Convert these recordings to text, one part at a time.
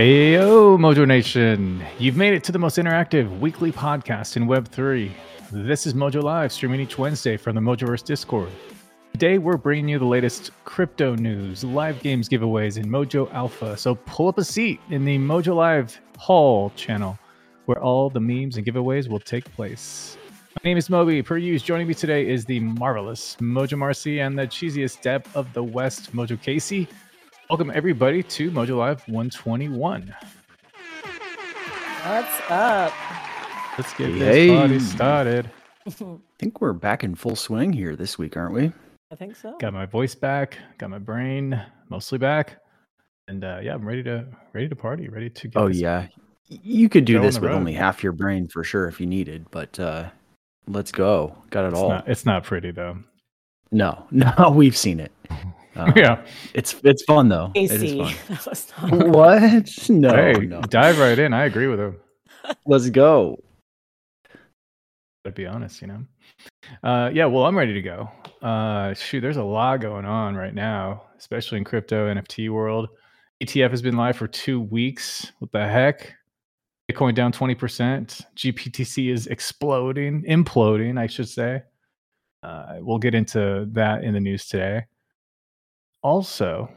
Heyo, Mojo Nation. You've made it to the most interactive weekly podcast in Web3. This is Mojo Live, streaming each Wednesday from the Mojoverse Discord. Today, we're bringing you the latest crypto news, live games giveaways, and Mojo Alpha. So pull up a seat in the Mojo Live Hall channel, where all the memes and giveaways will take place. My name is Moby. Per use, joining me today is the marvelous Mojo Marcy and the cheesiest deb of the West, Mojo Casey. Welcome, everybody, to Mojo Live 121. What's up? Let's get this party started. I think we're back in full swing here this week, aren't we? I think so. Got my voice back. Got my brain mostly back. And yeah, I'm ready to party, ready to get You could do this with only half your brain for sure if you needed, but let's go. Got it all. It's not pretty, though. No, we've seen it. Yeah, it's fun though. Casey, it is fun. What? No, hey, no, dive right in. I agree with him. Let's go. But be honest, you know. Yeah, well, I'm ready to go. Shoot, there's a lot going on right now, especially in crypto NFT world. ETF has been live for 2 weeks. What the heck? Bitcoin down 20%. GBTC is imploding, I should say. We'll get into that in the news today. Also,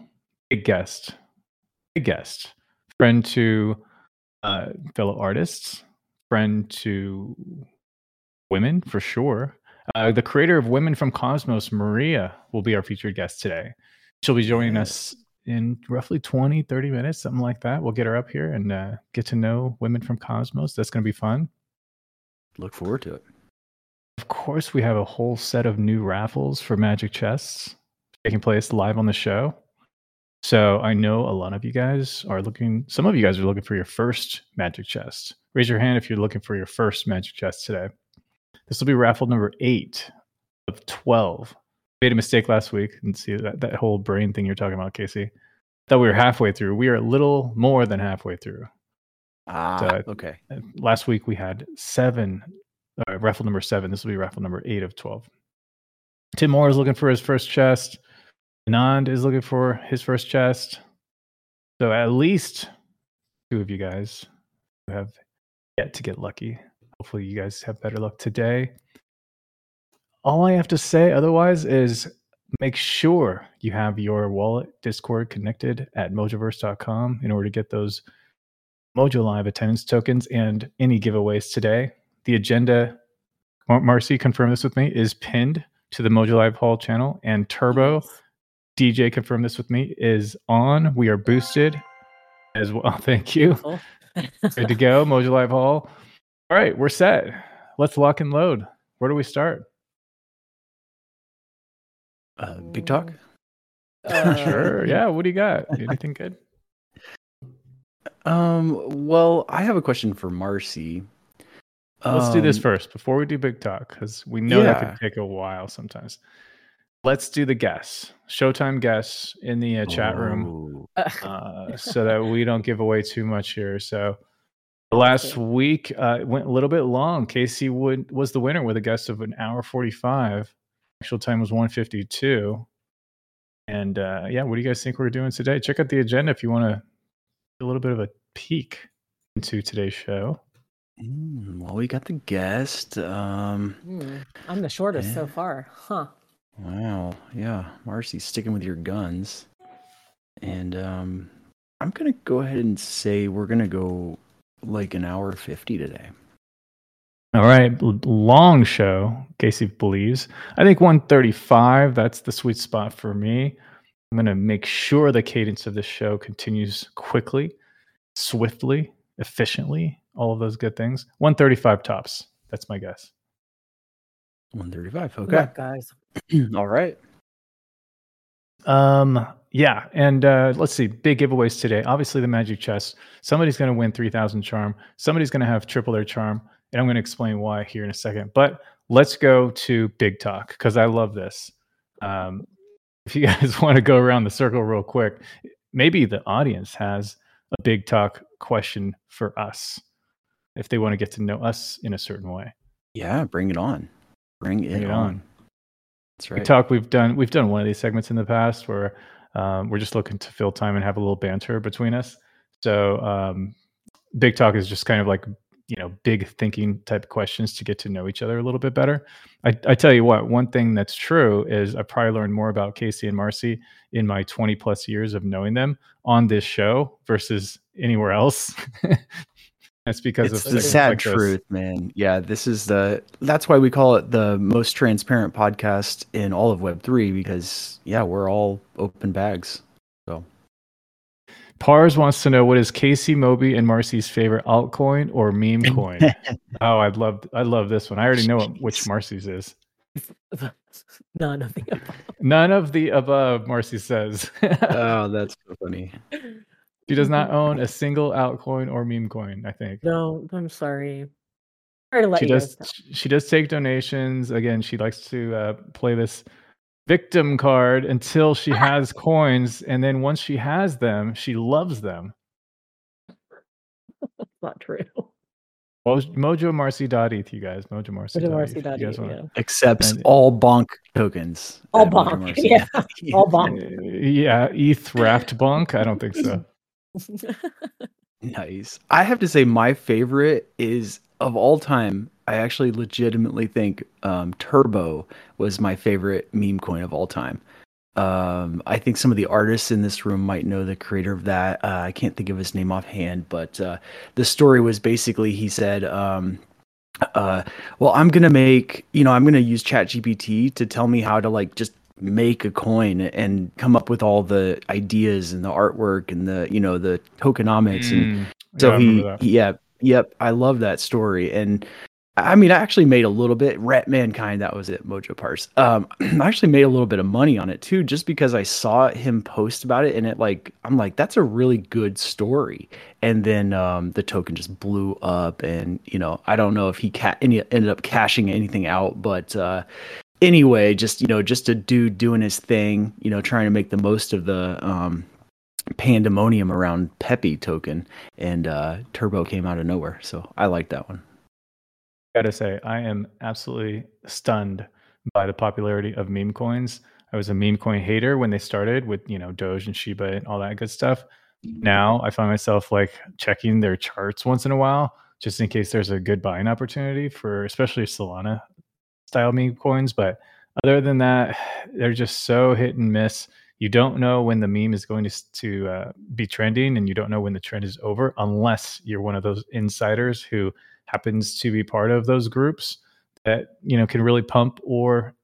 big guest, friend to fellow artists, friend to women for sure. The creator of Women from Cosmos, Maria, will be our featured guest today. She'll be joining us in roughly 20, 30 minutes, something like that. We'll get her up here and get to know Women from Cosmos. That's going to be fun. Look forward to it. Of course, we have a whole set of new raffles for Magic Chests taking place live on the show. So I know a lot of you guys are looking, some of you guys are looking for your first Magic Chest. Raise your hand if you're looking for your first Magic Chest today. This will be raffle number 8 of 12. Made a mistake last week, and see that whole brain thing you're talking about, Casey. Thought we were halfway through. We are a little more than halfway through. Okay. Last week we had raffle number 7. This will be raffle number 8 of 12. Tim Moore is looking for his first chest. Anand is looking for his first chest. So at least 2 of you guys have yet to get lucky. Hopefully you guys have better luck today. All I have to say otherwise is make sure you have your wallet Discord connected at mojoverse.com in order to get those Mojo Live attendance tokens and any giveaways today. The agenda, Marcy, confirm this with me, is pinned to the Mojo Live Hall channel, and Turbo DJ confirmed this with me is on. We are boosted as well. Thank you. Good to go, Mojo Live Hall. All right, we're set. Let's lock and load. Where do we start? Big talk. Sure. Yeah. What do you got? Anything good? Well, I have a question for Marcy. Let's do this first before we do big talk, because we know that could take a while sometimes. Let's do the guess. Showtime guess in the chat room so that we don't give away too much here. So last week it went a little bit long. Casey Wood was the winner with a guess of 1 hour 45. Actual time was 1:52. And yeah, what do you guys think we're doing today? Check out the agenda if you want to get a little bit of a peek into today's show. Well, we got the guest. I'm the shortest so far, huh? Wow, yeah, Marcy's sticking with your guns. And I'm gonna go ahead and say we're gonna go like 1 hour 50 today. All right, long show, Casey believes. I think 1:35. That's the sweet spot for me. I'm gonna make sure the cadence of this show continues quickly, swiftly, efficiently. All of those good things. 1:35 tops. That's my guess. 1:35. Okay, guys. All right. Yeah, and let's see. Big giveaways today. Obviously, the Magic Chest. Somebody's going to win 3,000 charm. Somebody's going to have triple their charm, and I'm going to explain why here in a second. But let's go to big talk because I love this. If you guys want to go around the circle real quick, maybe the audience has a big talk question for us. If they want to get to know us in a certain way. Yeah, bring it on. Bring it on. That's right. We've done one of these segments in the past where we're just looking to fill time and have a little banter between us. So big talk is just kind of like, you know, big thinking type questions to get to know each other a little bit better. I tell you what, one thing that's true is I probably learned more about Casey and Marcy in my 20 plus years of knowing them on this show versus anywhere else. That's because it's of the sad like truth, man. Yeah, this is that's why we call it the most transparent podcast in all of Web3, because yeah, we're all open bags. So Pars wants to know, what is Casey, Moby, and Marcy's favorite altcoin or meme coin? Oh, I love this one. I already know which Marcy's is. None of the above. None of the above, Marcy says. Oh, that's so funny. She does not own a single altcoin or meme coin, I think. No, I'm sorry. She does take donations. Again, she likes to play this victim card until she has coins, and then once she has them, she loves them. That's not true. Well, mojomarcy.eth, you guys. Mojomarcy.eth. Accepts all bonk tokens. All bonk. Yeah. All bonk. Yeah. ETH wrapped bonk. I don't think so. Nice. I have to say, my favorite is of all time. I actually legitimately think Turbo was my favorite meme coin of all time. I think some of the artists in this room might know the creator of that. I can't think of his name offhand, but the story was basically he said, well, I'm going to use ChatGPT to tell me how to like just make a coin and come up with all the ideas and the artwork and the, you know, the tokenomics. And so I love that story. And I mean, I actually made a little bit. Rat Mankind, that was it, Mojo Parse. I actually made a little bit of money on it too, just because I saw him post about it, and it like, I'm like, that's a really good story. And then the token just blew up, and you know, I don't know if he ended up cashing anything out, but anyway, just you know, just a dude doing his thing, you know, trying to make the most of the pandemonium around Peppy token, and Turbo came out of nowhere, so I like that one. Gotta say, I am absolutely stunned by the popularity of meme coins. I was a meme coin hater when they started with, you know, Doge and Shiba and all that good stuff. Now I find myself like checking their charts once in a while, just in case there's a good buying opportunity for especially Solana style meme coins. But other than that, they're just so hit and miss. You don't know when the meme is going to be trending, and you don't know when the trend is over unless you're one of those insiders who happens to be part of those groups that, you know, can really pump or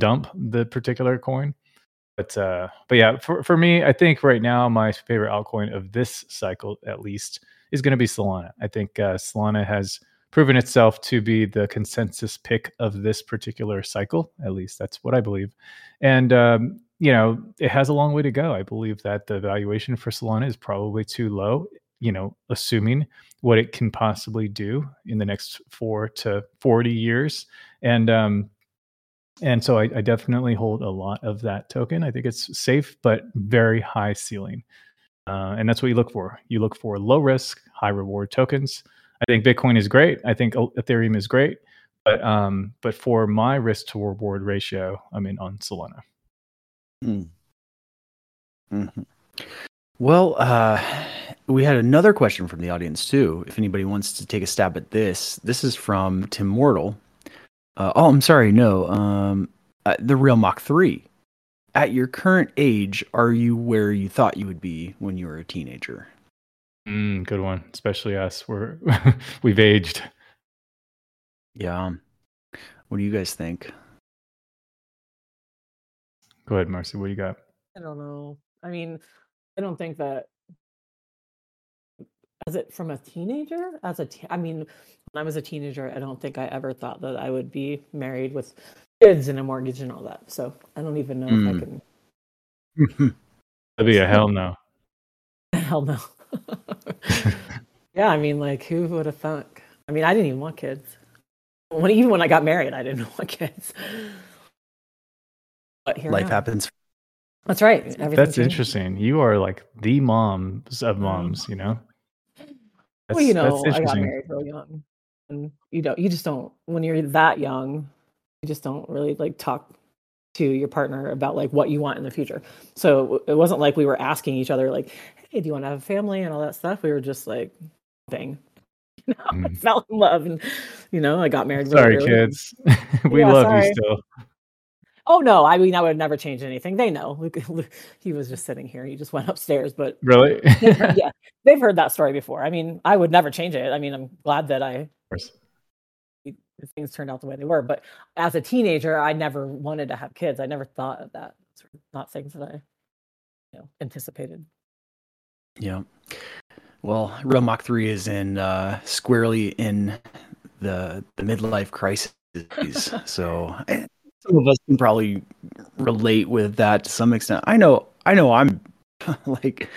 dump the particular coin. But yeah, for me, I think right now my favorite altcoin of this cycle, at least, is going to be Solana. I think Solana has proven itself to be the consensus pick of this particular cycle. At least that's what I believe. And, you know, it has a long way to go. I believe that the valuation for Solana is probably too low, you know, assuming what it can possibly do in the next 4 to 40 years. And so I definitely hold a lot of that token. I think it's safe, but very high ceiling. And that's what you look for. You look for low risk, high reward tokens. I think Bitcoin is great. I think Ethereum is great, but for my risk to reward ratio, I'm in on Solana. Mm. Mm-hmm. Well, we had another question from the audience too. If anybody wants to take a stab at this, this is from Tim Mortal. I'm sorry, no. The Real Mach 3. At your current age, are you where you thought you would be when you were a teenager? Good one. Especially us. We've aged. Yeah. What do you guys think? Go ahead, Marcy. What do you got? I don't know. I mean, I don't think that. As it from a teenager? I mean, when I was a teenager, I don't think I ever thought that I would be married with kids and a mortgage and all that. So I don't even know if I can. That'd be a hell no. Hell no. Yeah, I mean, like, who would have thunk? I mean, I didn't even want kids. Even when I got married, I didn't want kids. But here life happens. That's right. That's interesting. You are like the moms of moms, you know? Well, you know, I got married real young, and you just don't. When you're that young, you just don't really like talk to your partner about like what you want in the future. So it wasn't like we were asking each other like, hey, do you want to have a family and all that stuff? We were just like, bang. You know, I fell in love, and you know, I got married. Sorry, really kids, we love you still. Oh no, I mean, I would never change anything. They know. Luke, he was just sitting here. He just went upstairs. But really, yeah, they've heard that story before. I mean, I would never change it. I mean, I'm glad that things turned out the way they were. But as a teenager, I never wanted to have kids. I never thought of that. It's not things that I, you know, anticipated. Yeah. Well, Real Mach 3 is in squarely in the midlife crisis, so some of us can probably relate with that to some extent. I know, I'm like,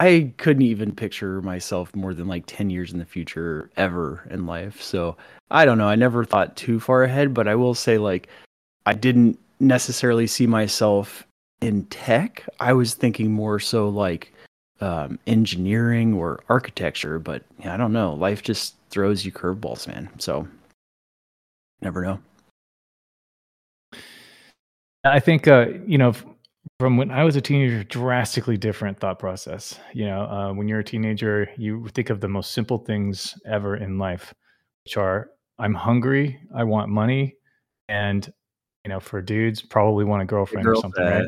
I couldn't even picture myself more than like 10 years in the future ever in life. So I don't know. I never thought too far ahead, but I will say, like, I didn't necessarily see myself in tech. I was thinking more so like engineering or architecture, but yeah, I don't know. Life just throws you curveballs, man. So never know. I think, you know, from when I was a teenager, drastically different thought process. You know, when you're a teenager, you think of the most simple things ever in life, which are, I'm hungry, I want money, and, you know, for dudes, probably want a girlfriend or something, right?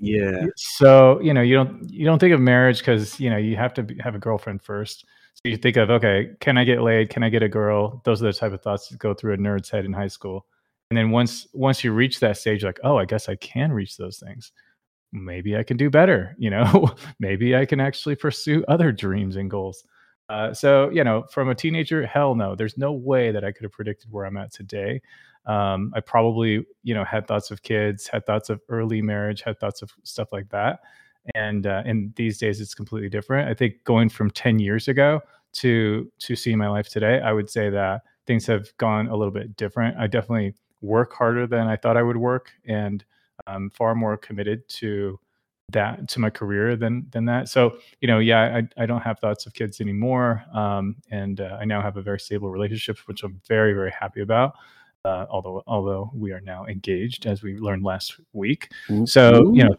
Yeah. So, you know, you don't think of marriage because, you know, you have to have a girlfriend first. So you think of, okay, can I get laid? Can I get a girl? Those are the type of thoughts that go through a nerd's head in high school. And then once you reach that stage, you're like, oh, I guess I can reach those things. Maybe I can do better. You know, maybe I can actually pursue other dreams and goals. So, you know, from a teenager, hell no, there's no way that I could have predicted where I'm at today. I probably, you know, had thoughts of kids, had thoughts of early marriage, had thoughts of stuff like that. And these days it's completely different. I think going from 10 years ago to seeing my life today, I would say that things have gone a little bit different. I definitely work harder than I thought I would work, and I'm far more committed to that, to my career than that. So, you know, yeah, I don't have thoughts of kids anymore. And I now have a very stable relationship, which I'm very, very happy about. Although we are now engaged, as we learned last week. Ooh. So, you know,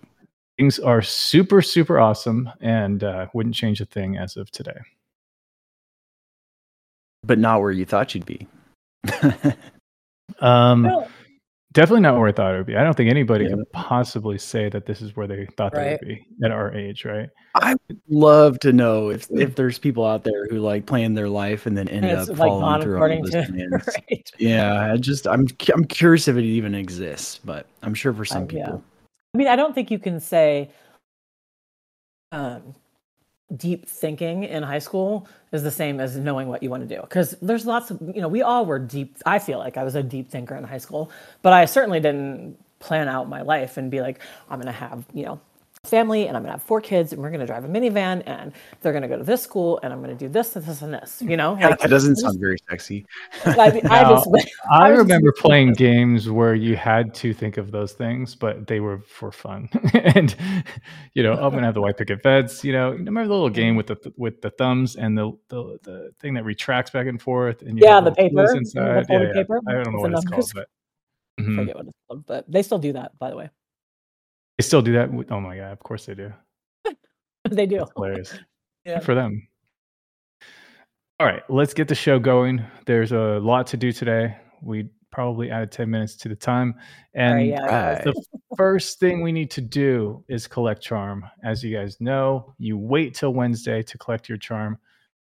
things are super, super awesome, and wouldn't change a thing as of today. But not where you thought you'd be. No. Definitely not where I thought it would be. I don't think anybody can possibly say that this is where they thought they would be at our age, right? I would love to know if there's people out there who like plan their life and then end up like falling through all this. Right. Yeah, I'm curious if it even exists, but I'm sure for some people. Yeah. I mean, I don't think you can say deep thinking in high school is the same as knowing what you want to do. Because there's lots of, you know, we all were deep. I feel like I was a deep thinker in high school, but I certainly didn't plan out my life and be like, I'm going to have, you know, family, and I'm going to have 4 kids, and we're going to drive a minivan, and they're going to go to this school, and I'm going to do this and this and this, you know? Like, that doesn't sound very sexy. I remember playing games where you had to think of those things, but they were for fun. And, you know, I'm going to have the white picket fence, you know, remember the little game with the thumbs and the thing that retracts back and forth? And you the paper. Paper. I don't know what it's called, but... I forget what it's called, but they still do that, by the way. They still do that? Oh my God, of course they do. They do. That's hilarious. Yeah. For them. All right, let's get the show going. There's a lot to do today. We probably added 10 minutes to the time. And the first thing we need to do is collect charm. As you guys know, you wait till Wednesday to collect your charm,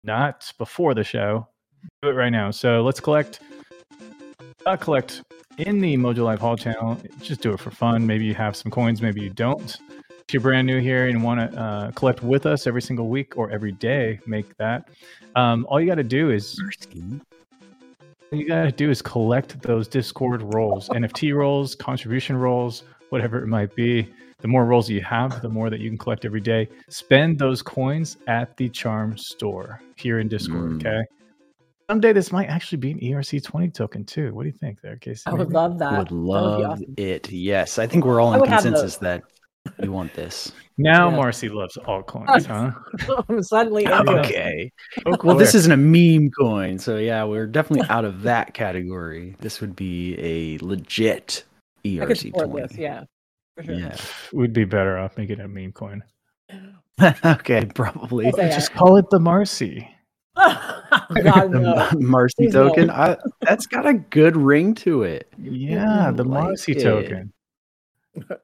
not before the show. Do it right now. So let's collect in the Mojo Live Hall channel. Just do it for fun. Maybe you have some coins, maybe you don't. If you're brand new here and want to collect with us every single week or every day, make that. All you got to do is collect those Discord roles, NFT roles, contribution roles, whatever it might be. The more roles you have, the more that you can collect every day. Spend those coins at the charm store here in Discord, okay? Someday this might actually be an ERC-20 token too. What do you think there, Casey? I would love that. Would love it. Yes, I think we're all in consensus that we want this. Now Marcy loves altcoins, huh? Suddenly. Okay. Well, this isn't a meme coin, so yeah, we're definitely out of that category. This would be a legit ERC-20. I could support this, yeah, for sure. Yeah. We'd be better off making a meme coin. Okay, probably. Okay, just call it the Marcy. God, the no. Marcy Please token. No. That's got a good ring to it. Yeah, the Marcy token.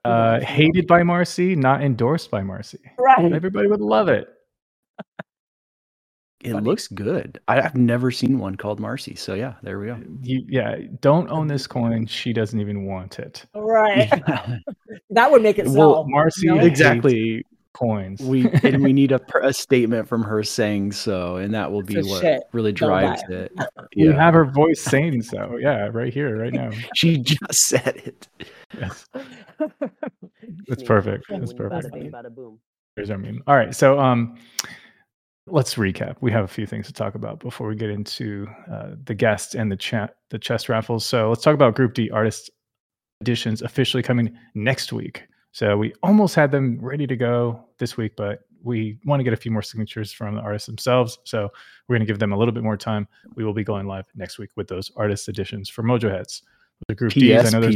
Hated by Marcy, not endorsed by Marcy. Right. Everybody would love it. It looks good. I've never seen one called Marcy. So yeah, there we go. Don't own this coin. She doesn't even want it. Right. Yeah. That would make it sell. Marcy, you know? Exactly. Coins. we need a statement from her saying so, and that will be what really drives it. Yeah. We have her voice saying so. Yeah, right here, right now. She just said it. Yes. That's perfect. That's perfect. There's our meme. All right, so let's recap. We have a few things to talk about before we get into the guests and the chest raffles. So let's talk about Group D artist editions officially coming next week. So we almost had them ready to go this week, but we want to get a few more signatures from the artists themselves. So we're going to give them a little bit more time. We will be going live next week with those artist editions for Mojo Heads. The Group Ds, I know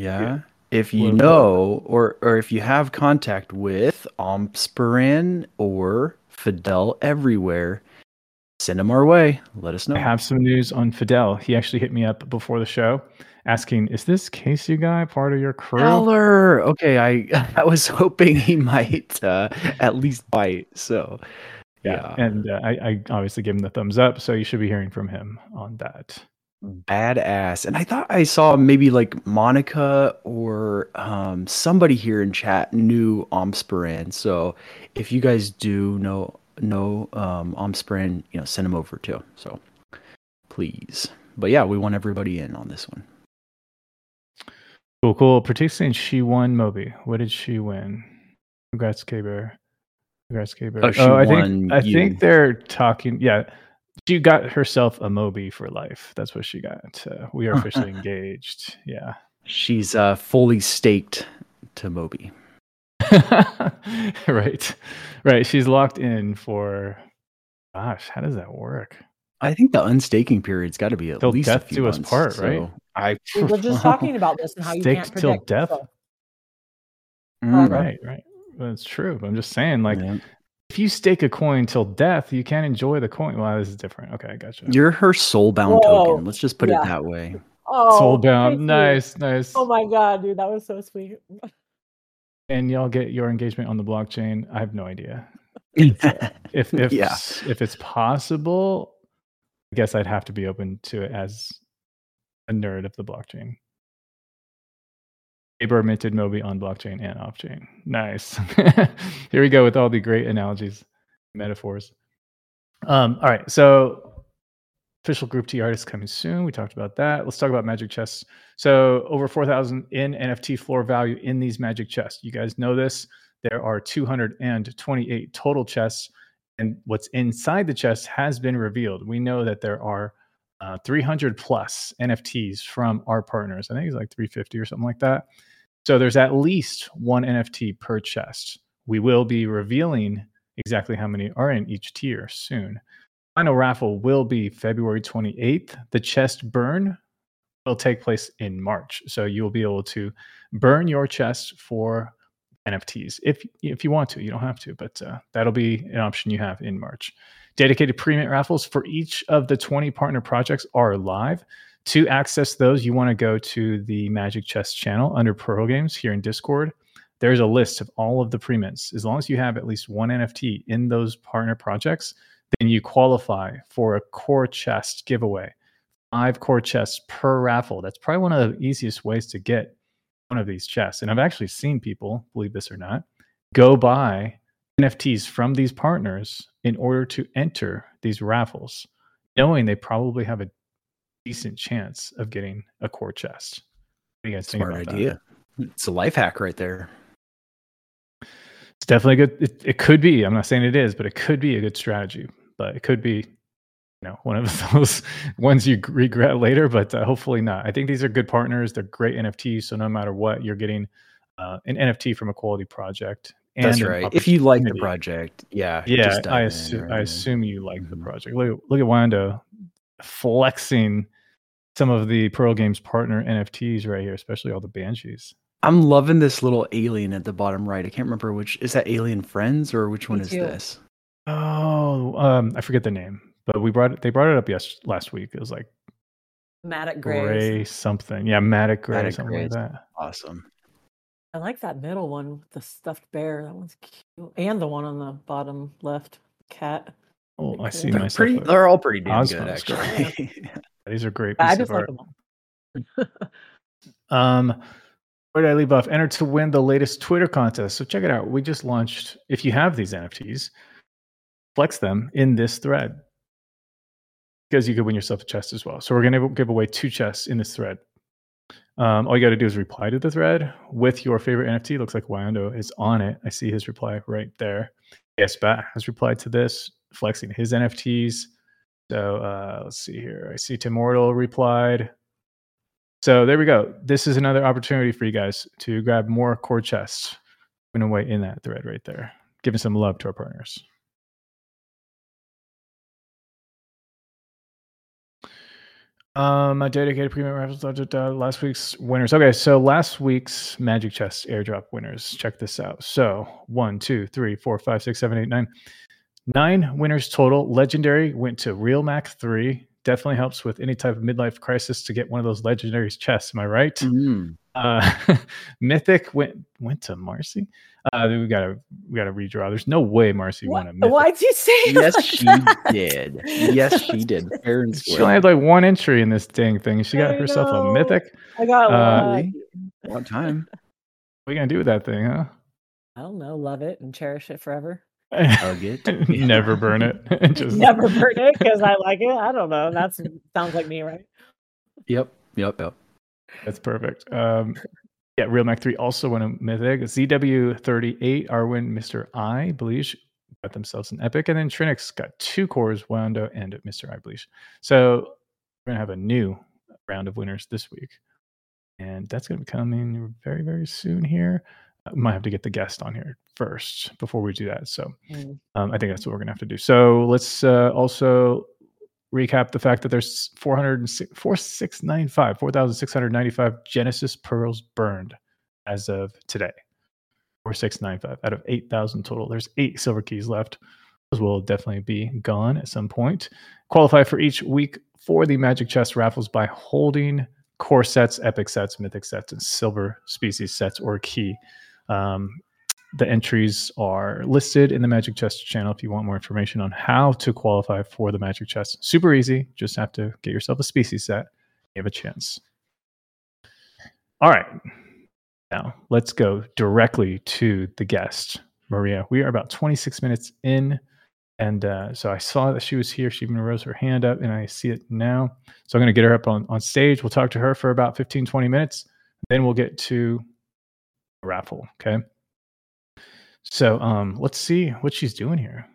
yeah. If you know, or if you have contact with Omsperin or Fidel Everywhere, send them our way. Let us know. I have some news on Fidel. He actually hit me up before the show, asking, is this Casey guy part of your crew? Heller. Okay, I was hoping he might at least bite. So, yeah. And I obviously gave him the thumbs up, so you should be hearing from him on that. Badass. And I thought I saw maybe like Monica or somebody here in chat knew Omsperin. So if you guys do know Omsperin, send him over too. So please. But yeah, we want everybody in on this one. Cool. Particularly, she won Moby. What did she win? Congrats, K-Bear. I think they're talking. Yeah, she got herself a Moby for life. That's what she got. We are officially engaged. Yeah, she's fully staked to Moby. Right. She's locked in for. Gosh, how does that work? I think the unstaking period's got to be at least a few months. Till death do us part, so. Right? We were just talking about this and how you can't predict till death. So. Right. That's true. But I'm just saying, if you stake a coin till death, you can't enjoy the coin. Well, this is different. Okay, I gotcha. You're her soulbound token. Let's just put it that way. Oh, soulbound. Nice. Oh my God, dude, that was so sweet. And y'all get your engagement on the blockchain. I have no idea. If it's possible, I guess I'd have to be open to it as a nerd of the blockchain. Abra minted Moby on blockchain and off chain. Nice. Here we go with all the great analogies, metaphors. All right. So official Group T artists coming soon. We talked about that. Let's talk about magic chests. So over 4,000 in NFT floor value in these magic chests. You guys know this. There are 228 total chests, and what's inside the chest has been revealed. We know that there are 300 plus NFTs from our partners. I think it's like 350 or something like that. So there's at least one NFT per chest. We will be revealing exactly how many are in each tier soon. Final raffle will be February 28th. The chest burn will take place in March. So you will be able to burn your chest for NFTs if you want to. You don't have to, but that'll be an option you have in March. Dedicated pre-mint raffles for each of the 20 partner projects are live. To access those, you want to go to the Magic Chest channel under Pearl Games here in Discord. There's a list of all of the pre-mints. As long as you have at least one NFT in those partner projects, then you qualify for a core chest giveaway. 5 core chests per raffle. That's probably one of the easiest ways to get one of these chests. And I've actually seen people, believe this or not, go buy NFTs from these partners in order to enter these raffles, knowing they probably have a decent chance of getting a core chest. What do you guys think about idea. That? It's a life hack right there. It's definitely good. It could be, I'm not saying it is, but it could be a good strategy, but it could be, one of those ones you regret later, but hopefully not. I think these are good partners. They're great NFTs. So no matter what, you're getting an NFT from a quality project. And that's right. If you like the project, I assume you like the project. Look at Wando flexing some of the Pearl Games partner NFTs right here, especially all the Banshees. I'm loving this little alien at the bottom right. I can't remember which. Is that Alien Friends or which one is this? Oh, I forget the name. But they brought it up last week. It was like Matic Gray something. Yeah, Matic Gray, something like that. Awesome. I like that middle one with the stuffed bear. That one's cute. And the one on the bottom left, cat. Oh, I see myself. They're all pretty damn good, actually. Yeah. These are great pieces of art. Like them all. Where did I leave off? Enter to win the latest Twitter contest. So check it out. We just launched, if you have these NFTs, flex them in this thread, because you could win yourself a chest as well. So we're going to give away 2 chests in this thread. All you got to do is reply to the thread with your favorite NFT. It looks like Wyondo is on it. I see his reply right there. Yes, Bat has replied to this, flexing his NFTs. So let's see here. I see Timortal replied. So there we go. This is another opportunity for you guys to grab more core chests. Win away in that thread right there. Giving some love to our partners. A dedicated premium raffles. Last week's winners. Okay, so last week's Magic Chest airdrop winners. Check this out. So 1, 2, 3, 4, 5, 6, 7, 8, 9. 9 winners total. Legendary went to Real Mac 3. Definitely helps with any type of midlife crisis to get one of those legendary chests. Am I right? Mm-hmm. Mythic went to Marcy. We got to redraw. There's no way Marcy won a Mythic. Why'd you say? Yes, like she did. Yes, she did. Fair and square. She only had like 1 entry in this dang thing. She got herself a Mythic. I got one. Long time. What are you gonna do with that thing, huh? I don't know. Love it and cherish it forever. Hug it. Never burn it. Just never burn it because I like it. I don't know. That sounds like me, right? Yep. That's perfect. Yeah, Real Mac 3 also won a Mythic. ZW38, Arwin, Mr. I, Bleach got themselves an Epic. And then Trinix got 2 cores, Wando and Mr. I, Bleach. So we're going to have a new round of winners this week. And that's going to be coming very, very soon here. We might have to get the guest on here first before we do that. So I think that's what we're going to have to do. So let's also recap the fact that there's 4,695 Genesis pearls burned as of today. 4,695 out of 8,000 total. There's 8 silver keys left. Those will definitely be gone at some point. Qualify for each week for the Magic Chest raffles by holding core sets, epic sets, mythic sets, and silver species sets or key. The entries are listed in the Magic Chest channel if you want more information on how to qualify for the Magic Chest. Super easy. Just have to get yourself a species set. You have a chance. All right. Now, let's go directly to the guest, Maria. We are about 26 minutes in, and so I saw that she was here. She even rose her hand up, and I see it now. So I'm going to get her up on stage. We'll talk to her for about 15, 20 minutes. Then we'll get to the raffle, okay? So let's see what she's doing here.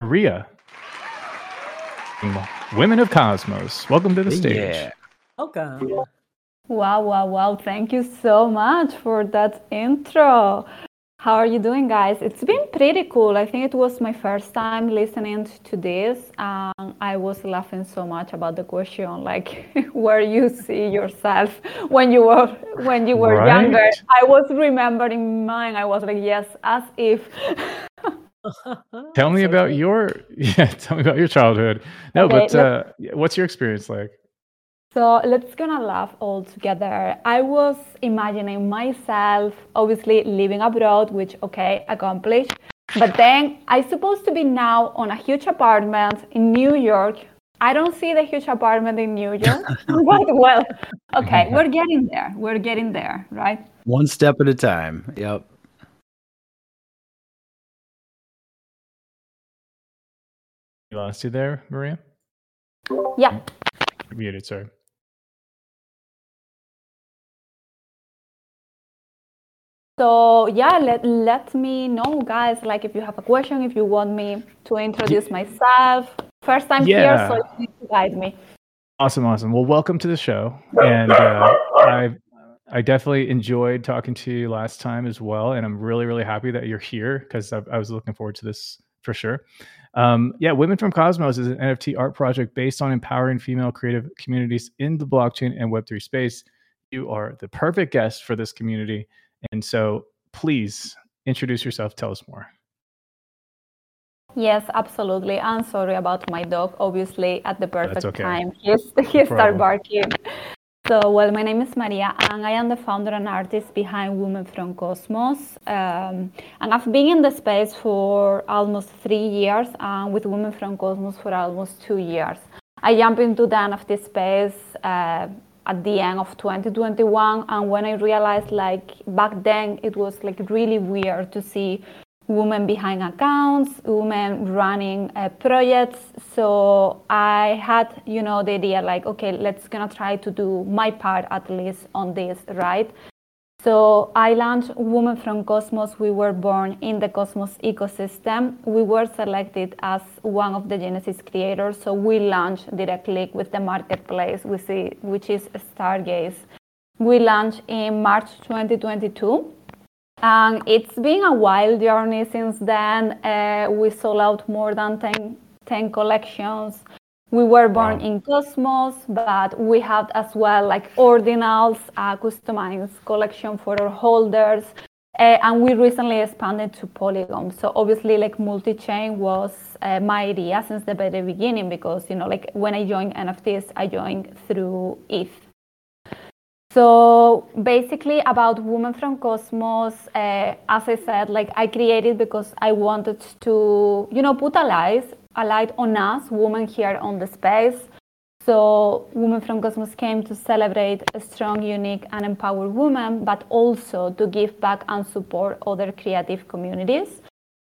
Maria, Women of Cosmos, welcome to the stage. Yeah. Welcome. Wow. Thank you so much for that intro. How are you doing, guys? It's been pretty cool. I think it was my first time listening to this. I was laughing so much about the question, like where you see yourself when you were right. Younger. I was remembering mine. I was like, yes, as if. Tell me about your childhood. No, okay, but what's your experience like? So let's gonna laugh all together. I was imagining myself, obviously living abroad, which accomplished. But then I supposed to be now on a huge apartment in New York. I don't see the huge apartment in New York. Well, we're getting there. We're getting there, right? One step at a time. Yep. You lost you there, Maria? Yeah. Muted, sorry. So let me know, guys, like if you have a question, if you want me to introduce myself. First time here, so you need to guide me. Awesome. Well, welcome to the show. And I definitely enjoyed talking to you last time as well. And I'm really, really happy that you're here because I was looking forward to this for sure. Women from Cosmos is an NFT art project based on empowering female creative communities in the blockchain and Web3 space. You are the perfect guest for this community. And so please introduce yourself. Tell us more. Yes, absolutely. I'm sorry about my dog, obviously, at the perfect time. He started barking. So, well, my name is Maria, and I am the founder and artist behind Women from Cosmos. And I've been in the space for almost 3 years, and with Women from Cosmos for almost 2 years. I jumped into the NFT space at the end of 2021, and when I realized, like, back then, it was, like, really weird to see women behind accounts, women running projects. So I had, you know, the idea like, okay, let's gonna try to do my part at least on this, right? So I launched Women from Cosmos. We were born in the Cosmos ecosystem. We were selected as one of the Genesis creators. So we launched directly with the marketplace, which is Stargaze. We launched in March 2022. And it's been a wild journey since then. We sold out more than 10 collections. We were born in Cosmos, but we had as well like ordinals, a customized collection for our holders. And we recently expanded to Polygon. So obviously like multi-chain was my idea since the very beginning, because, you know, like when I joined NFTs, I joined through ETH. So basically about Women from Cosmos, as I said, like I created because I wanted to, you know, put a light on us, women here on the space. So Women from Cosmos came to celebrate a strong, unique and empowered woman, but also to give back and support other creative communities.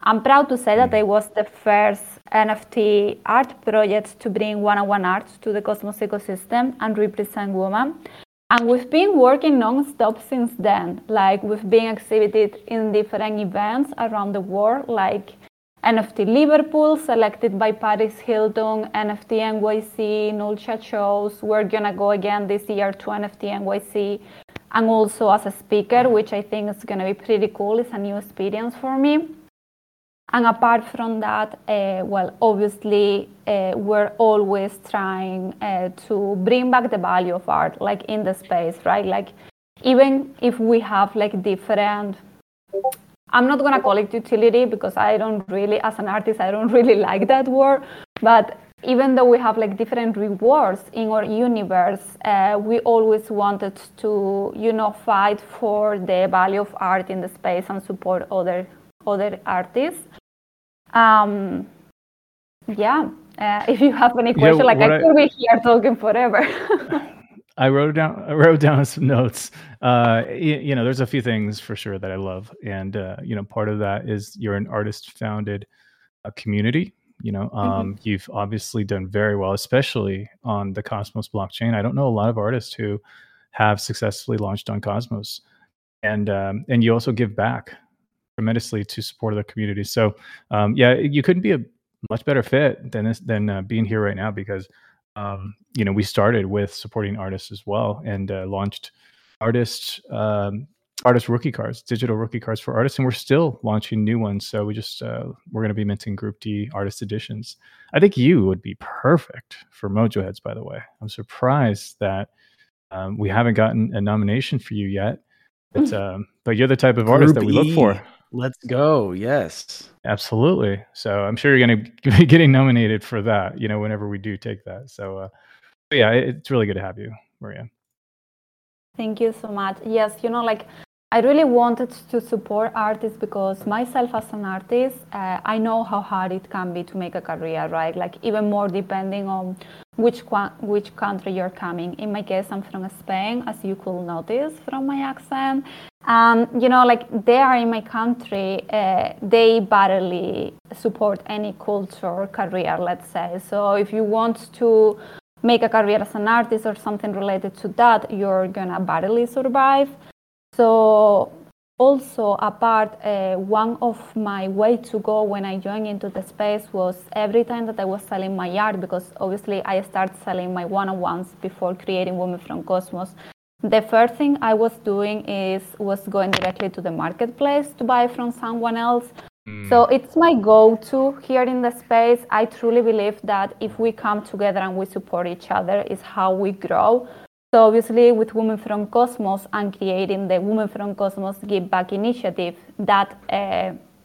I'm proud to say that I was the first NFT art project to bring one-on-one art to the Cosmos ecosystem and represent women. And we've been working non-stop since then. Like we've been exhibited in different events around the world, like NFT Liverpool, selected by Paris Hilton, NFT NYC, Nulcha shows. We're gonna go again this year to NFT NYC. And also as a speaker, which I think is gonna be pretty cool. It's a new experience for me. And apart from that, well, obviously, we're always trying to bring back the value of art, like in the space, right? Like, even if we have like different, I'm not gonna call it utility because I don't really, as an artist, I don't really like that word. But even though we have like different rewards in our universe, we always wanted to, you know, fight for the value of art in the space and support other artists. If you have any question, I could be here talking forever. I wrote down some notes. You know, there's a few things for sure that I love, and you know, part of that is you're an artist-founded community. You know, mm-hmm. You've obviously done very well, especially on the Cosmos blockchain. I don't know a lot of artists who have successfully launched on Cosmos, and you also give back tremendously to support the community. So you couldn't be a much better fit than being here right now, because you know, we started with supporting artists as well, and launched artist rookie cards, digital rookie cards for artists, and we're still launching new ones. So we just we're going to be minting Group D artist editions. I think you would be perfect for Mojo Heads, by the way. I'm surprised that we haven't gotten a nomination for you yet. But you're the type of artist that we look for. Let's go. Yes, absolutely. So I'm sure you're going to be getting nominated for that, you know, whenever we do take that. So it's really good to have you, Maria. Thank you so much. Yes, you know, like I really wanted to support artists because myself as an artist, I know how hard it can be to make a career, right? Like even more depending on which country you're coming. In my case, I'm from Spain, as you could notice from my accent. You know, like they are in my country, they barely support any culture or career, let's say. So if you want to make a career as an artist or something related to that, you're gonna barely survive. So also apart, one of my way to go when I joined into the space was every time that I was selling my art, because obviously I started selling my one-on-ones before creating Women from Cosmos. The first thing I was doing was going directly to the marketplace to buy from someone else. So it's my go-to here in the space. I truly believe that if we come together and we support each other, is how we grow. So obviously with Women from Cosmos and creating the Women from Cosmos Give Back initiative, that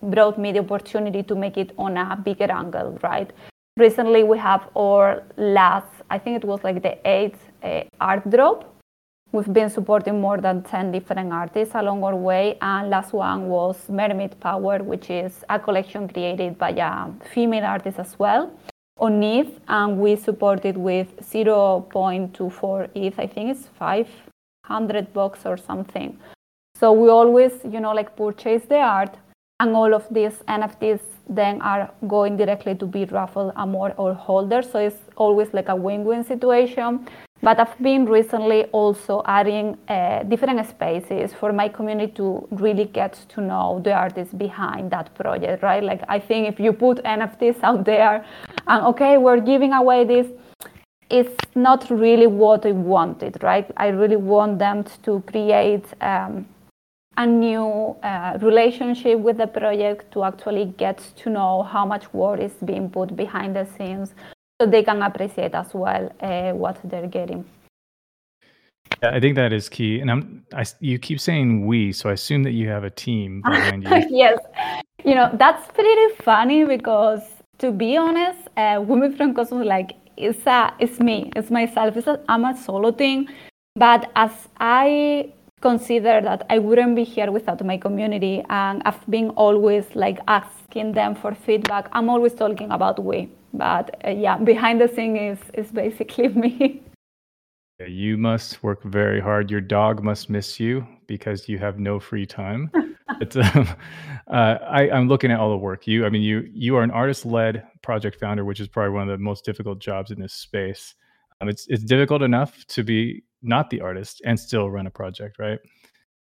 brought me the opportunity to make it on a bigger angle, right? Recently we have our last, I think it was like the 8th art drop. We've been supporting more than 10 different artists along our way, and last one was Mermaid Power, which is a collection created by a female artist as well on ETH, and we supported with 0.24 ETH, I think it's $500 or something. So we always, you know, like purchase the art, and all of these NFTs then are going directly to be raffled among our holders. So it's always like a win-win situation. But I've been recently also adding different spaces for my community to really get to know the artists behind that project, right? Like, I think if you put NFTs out there and, okay, we're giving away this, it's not really what I wanted, right? I really want them to create a new relationship with the project, to actually get to know how much work is being put behind the scenes, so they can appreciate as well what they're getting. Yeah, I think that is key. And you keep saying we, so I assume that you have a team behind you. Yes. You know, that's pretty funny because, to be honest, Women from Cosmos, like, it's me, it's myself. I'm a solo thing. But as I consider that I wouldn't be here without my community, and I've been always like asking them for feedback, I'm always talking about we. But yeah, behind the scene is basically me. You must work very hard. Your dog must miss you because you have no free time. But I'm looking at all the work. You are an artist-led project founder, which is probably one of the most difficult jobs in this space. It's difficult enough to be not the artist and still run a project, right?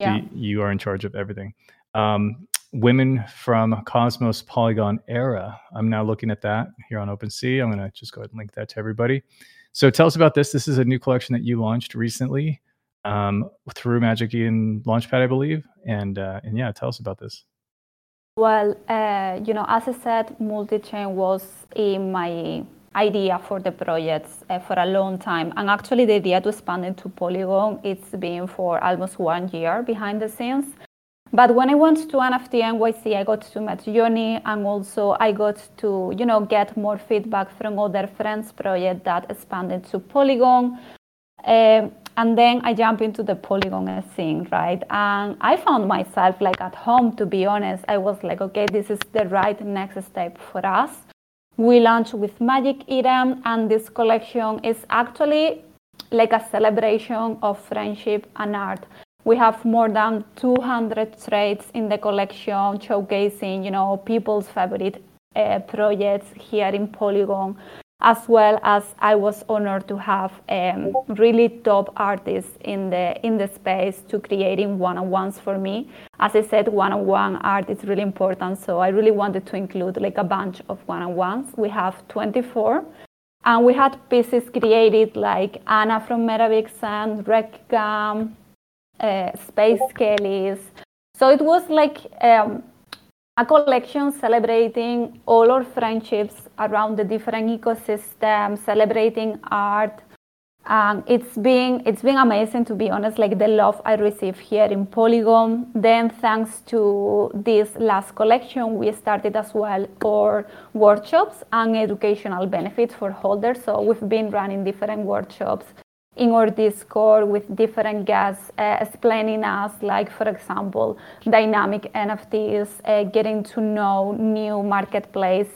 Yeah. You are in charge of everything. Women from Cosmos Polygon era. I'm now looking at that here on OpenSea. I'm going to just go ahead and link that to everybody. So tell us about this. This is a new collection that you launched recently through Magic Eden Launchpad, I believe. And yeah, tell us about this. Well, as I said, multi-chain was in my idea for the projects for a long time. And actually the idea to expand it to Polygon, it's been for almost 1 year behind the scenes. But when I went to NFT NYC, I got to Midjourney, and also I got to, get more feedback from other friends' project that expanded to Polygon. And then I jumped into the Polygon scene, right? And I found myself like at home, to be honest. I was like, okay, this is the right next step for us. We launched with Magic Eden, and this collection is actually like a celebration of friendship and art. We have more than 200 trades in the collection, showcasing, people's favorite projects here in Polygon, as well as I was honored to have really top artists in the space to creating one-on-ones for me. As I said, one-on-one art is really important, so I really wanted to include like a bunch of one-on-ones. We have 24. And we had pieces created like Anna from Meravixen, Reggam, Space Kellys. So it was like a collection celebrating all our friendships around the different ecosystems, celebrating art. It's been amazing, to be honest, like the love I received here in Polygon. Then thanks to this last collection, we started as well our workshops and educational benefits for holders. So we've been running different workshops in our Discord with different guests explaining us, like, for example, dynamic NFTs, getting to know new marketplace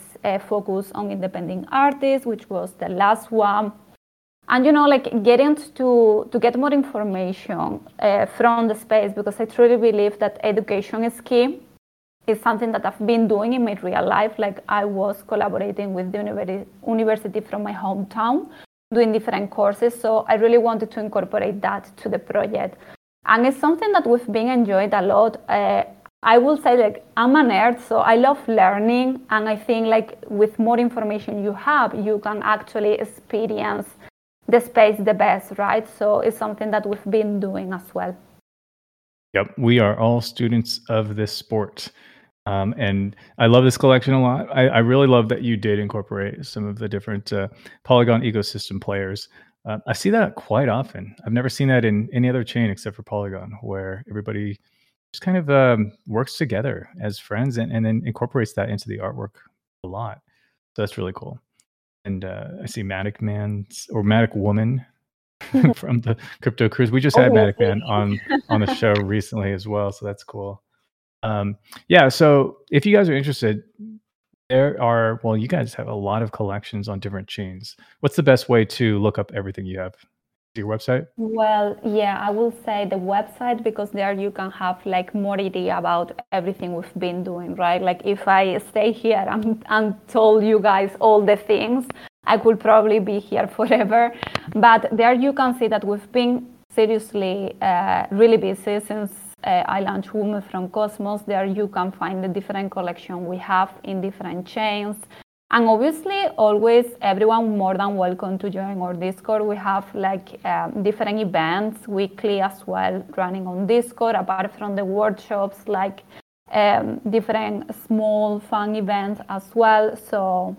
focus on independent artists, which was the last one. And, getting to get more information from the space, because I truly believe that education is key. It's something that I've been doing in my real life. Like, I was collaborating with the university from my hometown, doing different courses, so I really wanted to incorporate that to the project. And it's something that we've been enjoyed a lot. I will say, like, I'm a nerd, so I love learning, and I think, like, with more information you have, you can actually experience the space the best, right? So it's something that we've been doing as well. Yep, we are all students of this sport. And I love this collection a lot. I really love that you did incorporate some of the different Polygon ecosystem players I see that quite often. I've never seen that in any other chain except for Polygon, where everybody just kind of works together as friends and then incorporates that into the artwork a lot. So that's really cool. And I see Matic Man's or Matic Woman from the Crypto Cruise. We just had Matic Man on the show recently as well. So that's cool. Yeah. So if you guys are interested, you guys have a lot of collections on different chains. What's the best way to look up everything you have? Your website? Well, yeah, I will say the website, because there you can have like more idea about everything we've been doing, right? Like if I stay here and told you guys all the things, I could probably be here forever. But there you can see that we've been seriously really busy since I launched Women from Cosmos. There you can find the different collection we have in different chains. And obviously, always, everyone more than welcome to join our Discord. We have like different events weekly as well running on Discord, apart from the workshops, like different small fun events as well. So,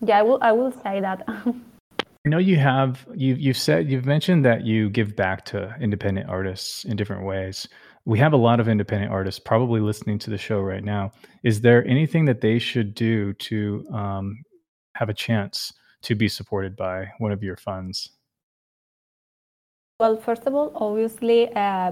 yeah, I will say that. I know you've mentioned that you give back to independent artists in different ways. We have a lot of independent artists probably listening to the show right now. Is there anything that they should do to have a chance to be supported by one of your funds? Well, first of all, obviously,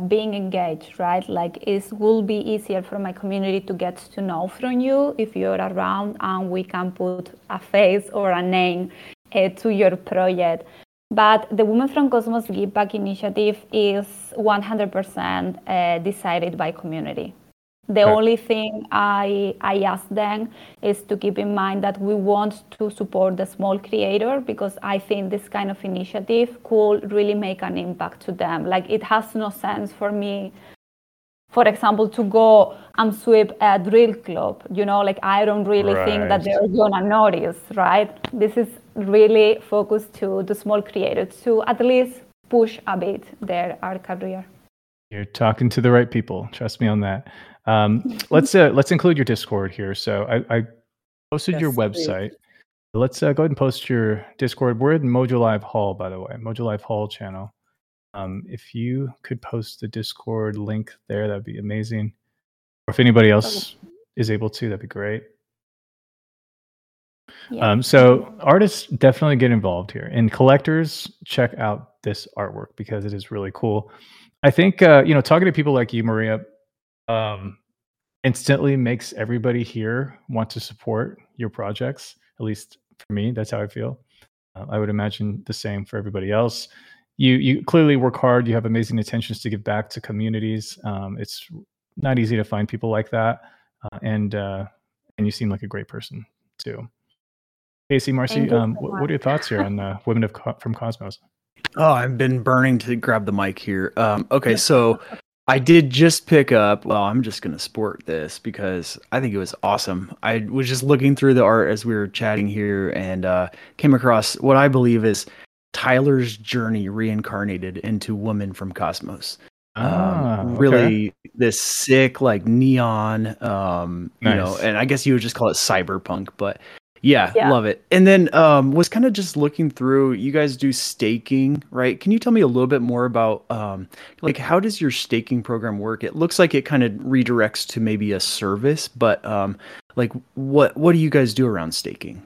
being engaged, right? Like it will be easier for my community to get to know from you if you're around and we can put a face or a name to your project. But the Women from Cosmos Give Back initiative is 100% decided by community. The only thing I ask them is to keep in mind that we want to support the small creator, because I think this kind of initiative could really make an impact to them. Like it has no sense for me, for example, to go and sweep a drill club, like I don't really think that they're gonna notice, right? This is really focused to the small creators to at least push a bit their art career. You're talking to the right people. Trust me on that. Let's include your Discord here. So I posted your website. Please. Let's go ahead and post your Discord. We're in Mojo Live Hall, by the way, Mojo Live Hall channel. If you could post the Discord link there, that'd be amazing. Or if anybody else is able to, that'd be great. Yeah. So artists definitely get involved here, and collectors, check out this artwork because it is really cool. I think, talking to people like you, Maria, instantly makes everybody here want to support your projects. At least for me, that's how I feel. I would imagine the same for everybody else. You clearly work hard. You have amazing intentions to give back to communities. It's not easy to find people like that. And you seem like a great person too. Casey, Marcy, what are your thoughts here on Women from Cosmos? Oh, I've been burning to grab the mic here. Okay, so I did just pick up, I'm just going to sport this because I think it was awesome. I was just looking through the art as we were chatting here and came across what I believe is Tyler's journey reincarnated into Woman from Cosmos. Really this sick, like neon, nice. And I guess you would just call it cyberpunk, but... Yeah, love it. And then was kind of just looking through, you guys do staking, right? Can you tell me a little bit more about how does your staking program work? It looks like it kind of redirects to maybe a service, but what do you guys do around staking?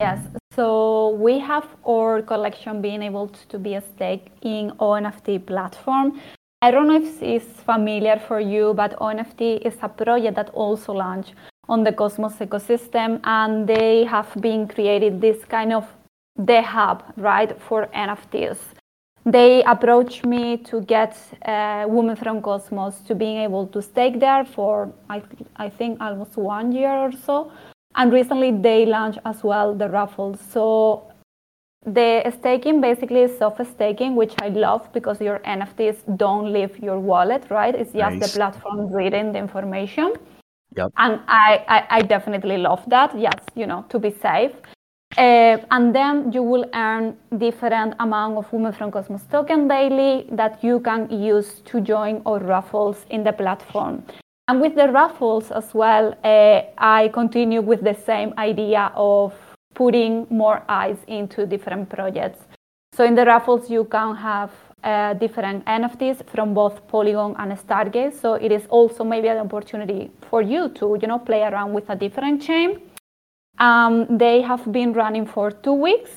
Yes, so we have our collection being able to be staked in ONFT platform. I don't know if it's familiar for you, but ONFT is a project that also launched on the Cosmos ecosystem, and they have been created this kind of the hub, right, for NFTs. They approached me to get Women from Cosmos to being able to stake there for I think almost 1 year or so, and recently they launched as well the raffle. So the staking basically is self-staking, which I love because your NFTs don't leave your wallet, right? It's just the platform reading the information. Yep. And I definitely love that, to be safe. And then you will earn different amount of Women from Cosmos token daily that you can use to join our raffles in the platform. And with the raffles as well, I continue with the same idea of putting more eyes into different projects. So in the raffles, you can have different NFTs from both Polygon and Stargaze. So it is also maybe an opportunity for you to, you know, play around with a different chain. They have been running for 2 weeks.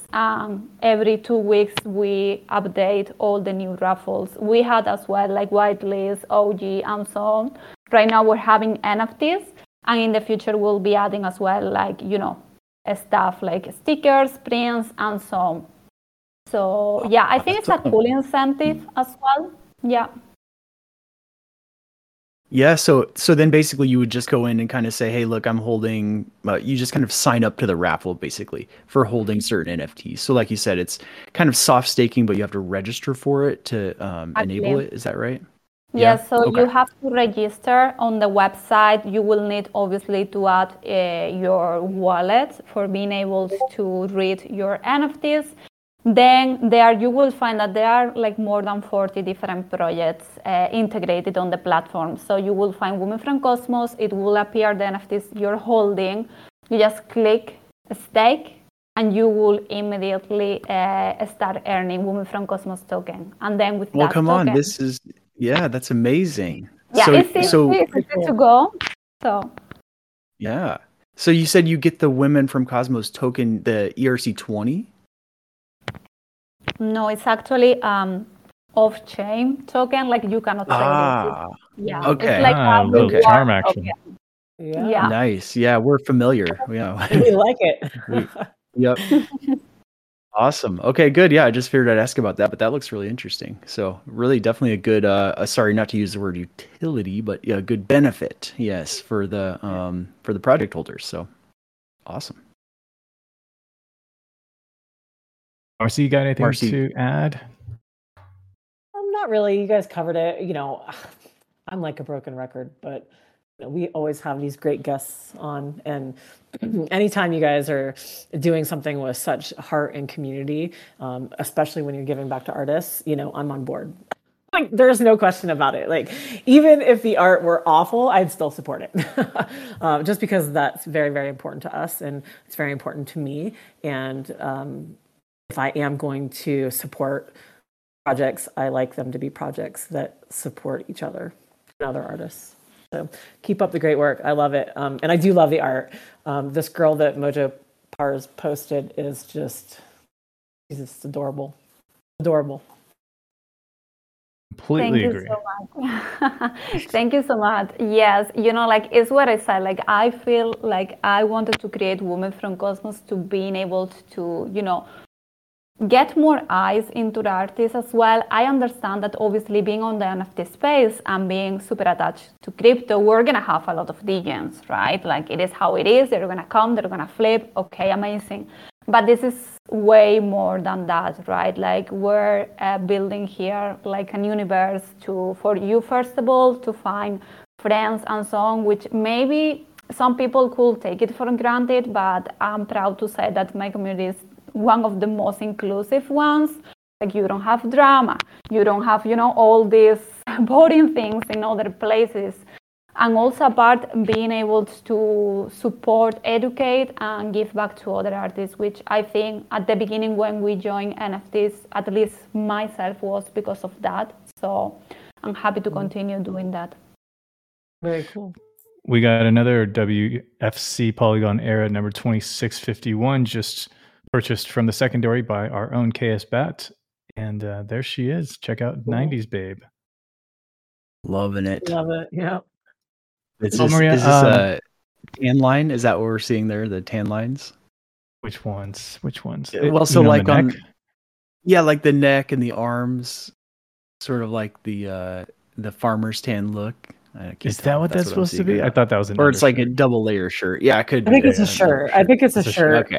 Every 2 weeks, we update all the new raffles. We had as well like whitelist, OG, and so on. Right now, we're having NFTs, and in the future, we'll be adding as well like, you know, stuff like stickers, prints, and so on. So yeah, I think it's a cool incentive as well. Yeah. Yeah, so then basically you would just go in and kind of say, hey, look, I'm holding, you just kind of sign up to the raffle basically for holding certain NFTs. So like you said, it's kind of soft staking, but you have to register for it to enable it. Is that right? Yeah, so okay. You have to register on the website. You will need obviously to add your wallet for being able to read your NFTs. Then there you will find that there are like more than 40 different projects integrated on the platform. So you will find Women from Cosmos. It will appear the NFTs you're holding. You just click stake and you will immediately start earning Women from Cosmos token. And then with well, that come token, on, this is, yeah, that's amazing. Yeah, it's easy to go. So yeah. So you said you get the Women from Cosmos token, the ERC-20? No, it's actually off-chain token. Like you cannot trade it. Yeah. Okay. It's like a charm action. Yeah. Yeah. Nice. Yeah, we're familiar. Yeah. We like it. Yep. Awesome. Okay, good. Yeah, I just figured I'd ask about that, but that looks really interesting. So really definitely a good, sorry not to use the word utility, but yeah, good benefit, yes, for the project holders. So awesome. Marcy, you got anything to add? Not really. You guys covered it. You know, I'm like a broken record, but you know, we always have these great guests on. And anytime you guys are doing something with such heart and community, especially when you're giving back to artists, you know, I'm on board. Like, there's no question about it. Like, even if the art were awful, I'd still support it. Just because that's very, very important to us. And it's very important to me. And, if I am going to support projects, I like them to be projects that support each other and other artists. So keep up the great work. I love it. And I do love the art. This girl that Mojo Pars posted is just, she's just adorable. Adorable. Completely agree. Thank you so much. Yes, you know, like it's what I said. Like I feel like I wanted to create Women from Cosmos to being able to, you know, get more eyes into the artists as well. I understand that obviously being on the NFT space and being super attached to crypto, we're going to have a lot of DGMs, right? Like it is how it is. They're going to come, they're going to flip. Okay, amazing. But this is way more than that, right? Like we're building here like an universe for you, first of all, to find friends and so on, which maybe some people could take it for granted, but I'm proud to say that my community is one of the most inclusive ones. Like you don't have drama, you don't have, you know, all these boring things in other places. And also apart being able to support, educate, and give back to other artists, which I think at the beginning when we joined NFTs, at least myself, was because of that. So I'm happy to continue doing that. Very cool. We got another WFC Polygon Era number 2651, just purchased from the secondary by our own KS Bat. And there she is. Check out 90s Babe. Loving it. Love it. Yeah. Is this a tan line? Is that what we're seeing there? The tan lines? Which ones? Well, so like on, yeah, like the neck and the arms, sort of like the farmer's tan look. Is that what that's supposed to be? I thought that was an or it's like a double layer shirt. Yeah, it could be. I think it's a shirt. Okay,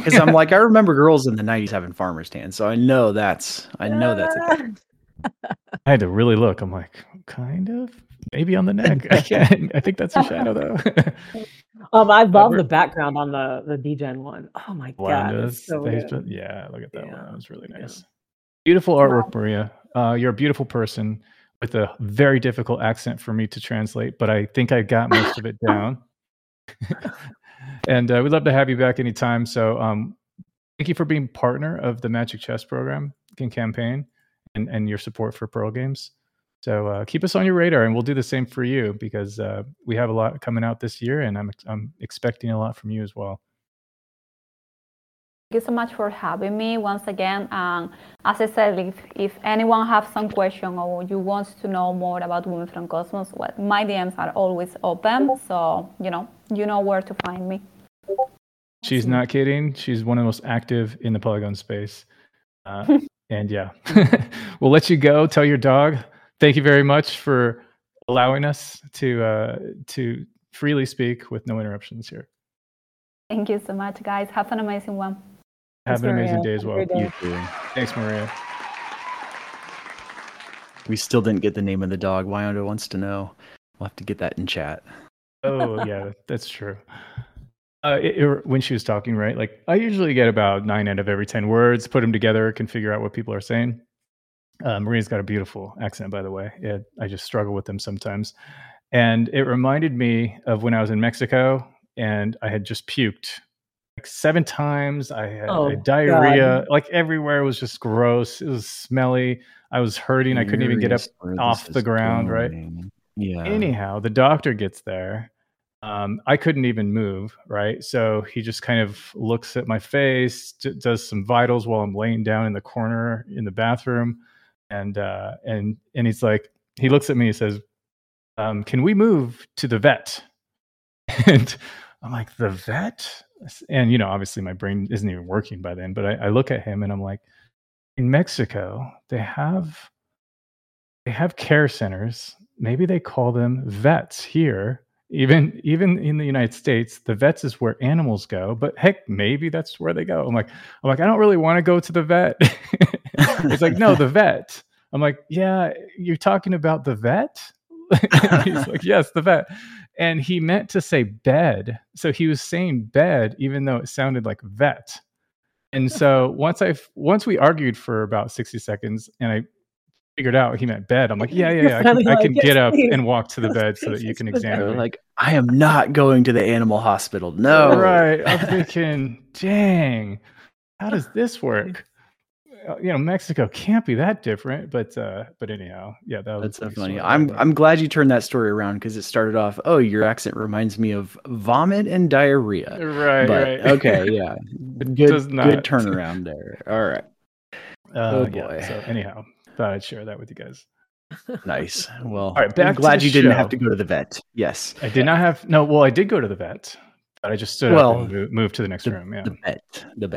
because I'm like, I remember girls in the 90s having farmer's tan, so I know that's a thing. I had to really look. I'm like, kind of? Maybe on the neck. I think that's a shadow though. I love the background on the D-Gen one. Oh my God. So yeah, look at that one. That was really nice. Yeah. Beautiful artwork, Maria. You're a beautiful person. With a very difficult accent for me to translate, but I think I got most of it down. And we'd love to have you back anytime. So Thank you for being partner of the Magic Chess program and campaign and your support for Pearl Games. So keep us on your radar, and we'll do the same for you, because we have a lot coming out this year, and I'm expecting a lot from you as well. Thank you so much for having me once again. As I said, if anyone has some question or you want to know more about Women from Cosmos, well, my DMs are always open. So, you know where to find me. She's not kidding. She's one of the most active in the Polygon space. And yeah, we'll let you go. Tell your dog. Thank you very much for allowing us to freely speak with no interruptions here. Thank you so much, guys. Have an amazing one. Have an amazing day as well. You too. Thanks, Maria. We still didn't get the name of the dog. Wyanda wants to know. We'll have to get that in chat. Oh, yeah, that's true. When she was talking, right? Like, I usually get about 9 out of every 10 words, put them together, can figure out what people are saying. Maria's got a beautiful accent, by the way. I just struggle with them sometimes. And it reminded me of when I was in Mexico and I had just puked like 7 times. I had diarrhea, God. Like everywhere was just gross. It was smelly. I was hurting. I couldn't even get up off the ground, boring. Right? Yeah. Anyhow, the doctor gets there. I couldn't even move, right? So he just kind of looks at my face, does some vitals while I'm laying down in the corner in the bathroom. And he's like, he looks at me, he says, can we move to the vet? And I'm like, the vet? And, obviously my brain isn't even working by then, but I look at him and I'm like, in Mexico, they have care centers. Maybe they call them vets here. Even in the United States, the vets is where animals go, but heck, maybe that's where they go. I'm like, I don't really want to go to the vet. It's like, no, the vet. I'm like, yeah, you're talking about the vet? He's like, yes, the vet. And he meant to say bed. So he was saying bed, even though it sounded like vet. And so once we argued for about 60 seconds and I figured out he meant bed. I'm like, yeah. I can get up and walk to the bed so that you can examine me. Like, I am not going to the animal hospital. No. Right. I'm thinking, dang, how does this work? Mexico can't be that different, but anyhow, yeah, that's so funny. I'm glad you turned that story around because it started off, oh, your accent reminds me of vomit and diarrhea. Right. But, right. Okay. Yeah. Good turnaround there. All right. Oh boy. Yeah, so anyhow. Thought I'd share that with you guys. Nice. Well, all right, I'm glad you didn't have to go to the vet. Yes. I did not have. No, well, I did go to the vet, but I just stood up and moved to the next room. Yeah. The vet. Yeah, the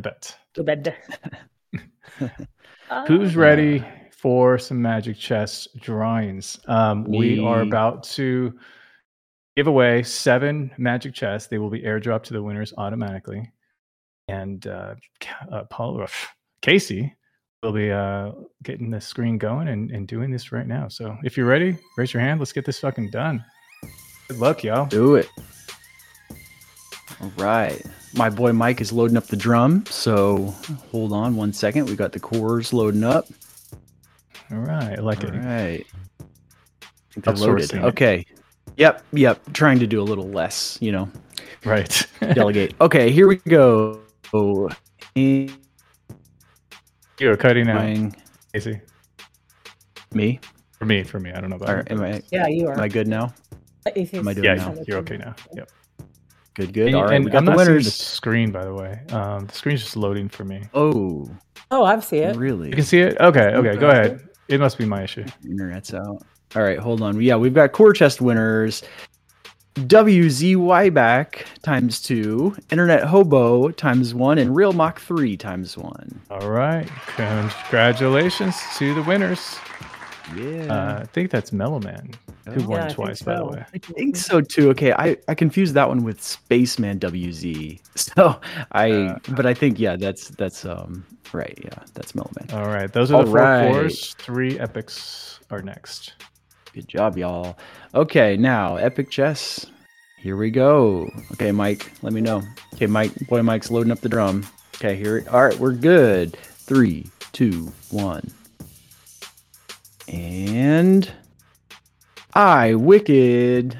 vet. The bed. Who's ready for some Magic Chess drawings? We are about to give away 7 Magic Chess. They will be airdropped to the winners automatically. And Paul Casey will be getting the screen going and doing this right now. So if you're ready, raise your hand. Let's get this fucking done. Good luck, y'all. Do it. All right. My boy Mike is loading up the drum. So hold on one second. We got the cores loading up. All right. I like it. All right. They're loaded. Okay. Yep. Trying to do a little less, Right. Delegate. Okay, here we go. You're cutting out, Casey. Me? For me. I don't know about you. Right, you are. Am I good now? Am I doing now? You're okay now. Yep. Good. And, all right, we got the winners. The screen, by the way. The screen's just loading for me. Oh, I see it. Really? You can see it? Okay. Go ahead. It must be my issue. Internet's out. All right, hold on. Yeah, we've got core chest winners. WZY back ×2, Internet Hobo ×1, and Real Mach 3 ×1. All right, congratulations to the winners. Yeah, I think that's Mellow Man who won twice. So. By the way, I think so too. Okay, I confused that one with Spaceman WZ. So but I think that's right. Yeah, that's Mellow Man. All right, those are the 4 cores. 3 epics are next. Good job, y'all. Okay, now epic chess. Here we go. Okay, Mike, let me know. Okay, Mike's loading up the drum. Okay, all right, we're good. 3, 2, 1. And I wicked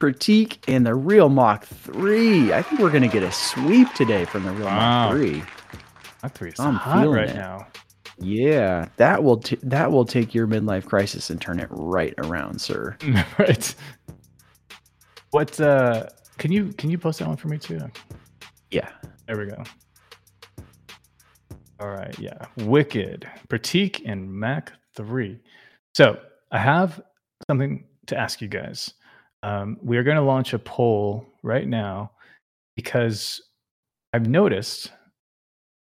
Critique, and the Real Mach 3. I think we're going to get a sweep today from the Real Mach 3. Mach 3 is hot right now. Yeah, that will take your midlife crisis and turn it right around, sir. Right. What can you post that one for me too? Yeah. There we go. All right. Yeah. Wicked. Critique and Mach 3. So I have something to ask you guys. We are going to launch a poll right now because I've noticed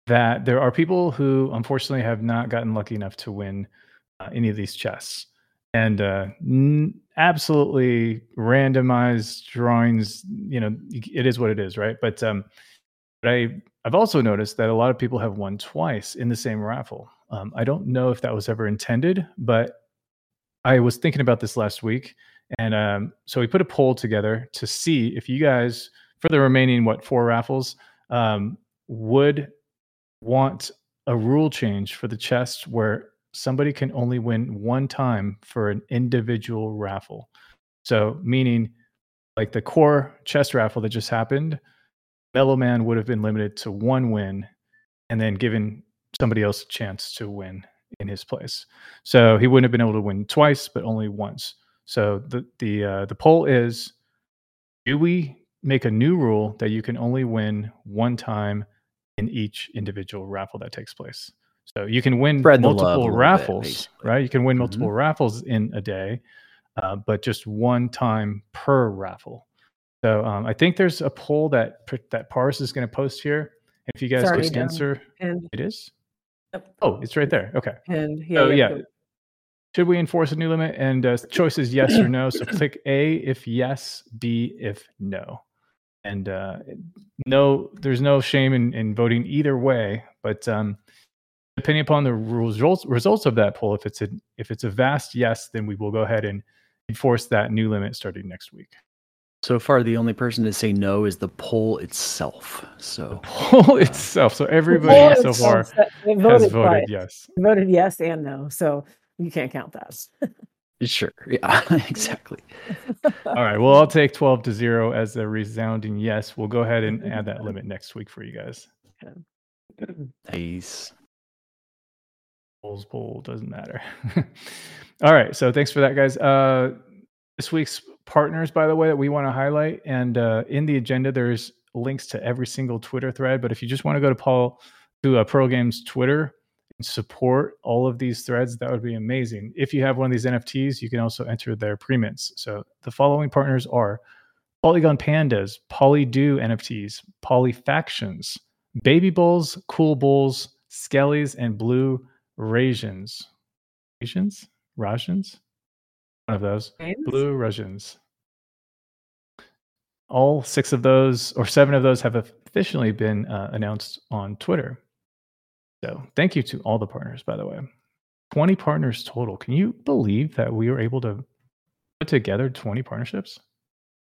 that there are people who unfortunately have not gotten lucky enough to win any of these chests. And absolutely randomized drawings, you know, it is what it is, right? But I've also noticed that a lot of people have won twice in the same raffle. I don't know if that was ever intended, but I was thinking about this last week. And so we put a poll together to see if you guys, for the remaining, four raffles, would want a rule change for the chest where somebody can only win one time for an individual raffle. So meaning like the core chest raffle that just happened, Mellow Man would have been limited to one win and then given somebody else a chance to win in his place. So he wouldn't have been able to win twice, but only once. So the poll is, do we make a new rule that you can only win one time in each individual raffle that takes place? So you can win multiple raffles, right? You can win multiple raffles in a day, but just one time per raffle. So I think there's a poll that Paris is going to post here. If you guys could answer, it is. Oh, it's right there. Okay. Yeah. Should we enforce a new limit? And choice is yes or no. So click A if yes, B if no. And no, there's no shame in voting either way. But depending upon the results of that poll, if it's a vast yes, then we will go ahead and enforce that new limit starting next week. So far, the only person to say no is the poll itself. So everybody so far has voted yes. Voted yes and no. So you can't count that. Sure. Yeah, exactly. All right. Well, I'll take 12-0 as a resounding yes. We'll go ahead and add that limit next week for you guys. Nice. Polls, poll doesn't matter. All right. So thanks for that, guys. This week's partners, by the way, that we want to highlight. And in the agenda, there's links to every single Twitter thread. But if you just want to go to Pearl Games Twitter, support all of these threads, that would be amazing. If you have one of these NFTs, you can also enter their premints. So the following partners are Polygon Pandas, Polydo NFTs, Polyfactions, Baby Bulls, Cool Bulls, Skellies, and Blue Rasians. Rasians? Rasians? One of those. Blue Rasians. All six of those, or seven of those, have officially been announced on Twitter. So thank you to all the partners, by the way. 20 partners total. Can you believe that we were able to put together 20 partnerships?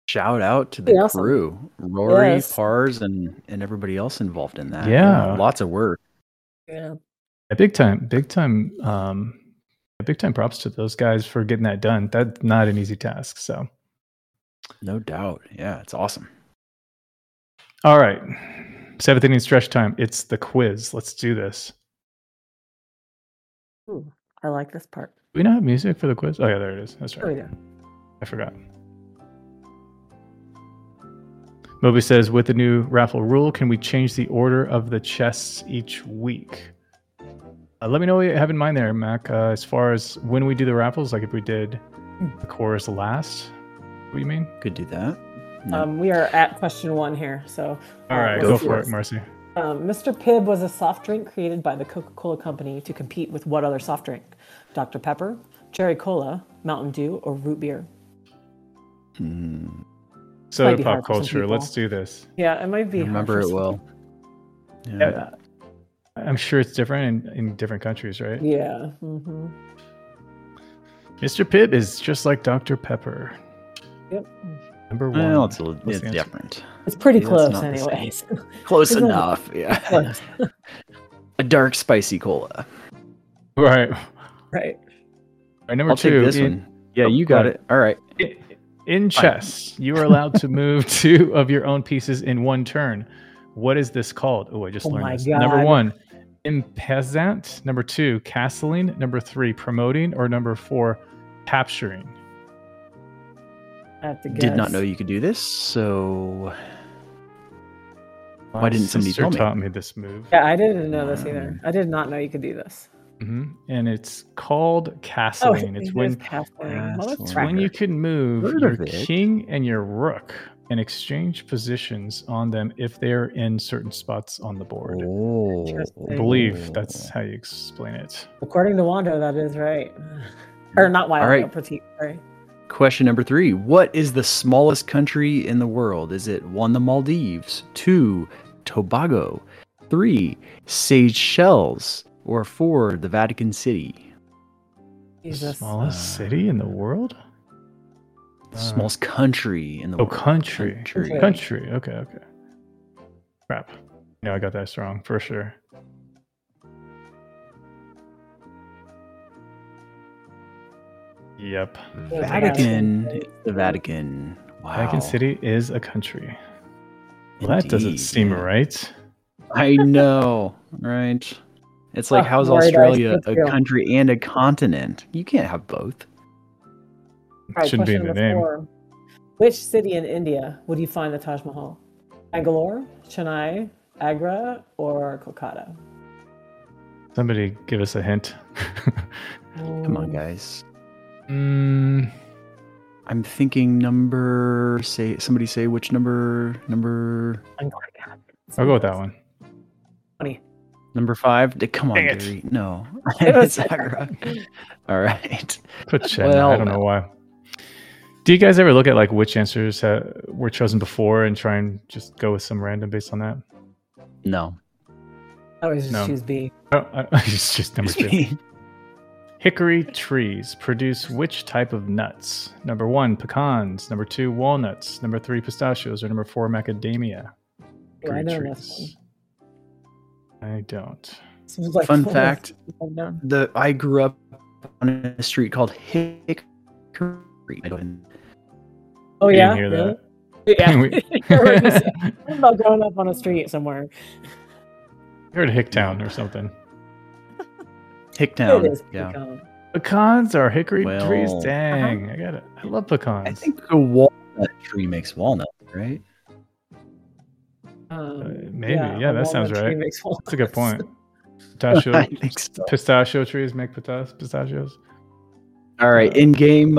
Shout out to the crew. Rory, Pars, and everybody else involved in that. Yeah. You know, lots of work. Yeah. Big time props to those guys for getting that done. That's not an easy task. So no doubt. Yeah, it's awesome. All right. Seventh inning stretch time. It's the quiz. Let's do this. Ooh, I like this part. Do we not have music for the quiz? Oh, yeah, there it is. That's right. Oh, yeah. I forgot. Moby says, with the new raffle rule, can we change the order of the chests each week? Let me know what you have in mind there, Mac, as far as when we do the raffles, like if we did the chorus last. What do you mean? Could do that. No. We are at question one here. So, all right, go for it, Marcy. Mr. Pibb was a soft drink created by the Coca-Cola Company to compete with what other soft drink? Dr. Pepper, Cherry Cola, Mountain Dew, or root beer? Soda pop culture. Let's do this. Yeah, it might be. Remember it well. Yeah. I'm sure it's different in different countries, right? Yeah. Mm-hmm. Mr. Pibb is just like Dr. Pepper. Yep. Number one. Well, it's different. It's pretty close, anyways. Close enough, yeah. Close. A dark, spicy cola. Right. Right. All right, number two. I'll take this one. Yeah, you got it. All right. In chess, you are allowed to move 2 of your own pieces in one turn. What is this called? Oh, I just learned this. God. Number 1, impesant. Number 2, castling. Number 3, promoting. Or number 4, capturing. I have to guess. Did not know you could do this, so... Why didn't somebody tell me? Taught me this move. Yeah, I didn't know this either. I did not know you could do this. Mm-hmm. And it's called castling. It's when you can move your king and your rook and exchange positions on them if they're in certain spots on the board. Oh, I believe that's how you explain it. According to Wando, that is right. Or not Wando, right. Petite. Sorry. Question number 3. What is the smallest country in the world? Is it 1, the Maldives, 2, Tobago, 3, Seychelles, or 4, the Vatican City? Jesus. Smallest city in the world? Smallest country in the world. Oh, country. Okay. Crap. No, I got that wrong for sure. Yep. The Vatican. Wow. Vatican City is a country. Well, that doesn't seem right. I know, right? It's like, how's Australia a country and a continent? You can't have both. Right, shouldn't be in the name. 4. Which city in India would you find the Taj Mahal? Bangalore, Chennai, Agra, or Kolkata? Somebody give us a hint. Come on, guys. I'm thinking number. Say somebody say which number. Number. I'll go with that one. 20. Number 5. Come on, Gary. No, it's Agra. All right. I don't know why. Do you guys ever look at like which answers were chosen before and try and just go with some random based on that? No. I always just choose B. Oh, I just choose number 2. Hickory trees produce which type of nuts? Number 1, pecans. Number 2, walnuts. Number 3, pistachios. Or number 4, macadamia. I know this one. I don't. Like fun fact: I grew up on a street called Hickory. I don't. Oh yeah. Didn't hear that. Yeah. I'm about growing up on a street somewhere. You're in Hicktown or something. Hicktown. It is pecan. Pecans are hickory trees. Dang, I got it. I love pecans. I think a walnut tree makes walnut, right? Maybe. Yeah, that sounds right. That's a good point. Pistachio trees make pistachios. All right. In game,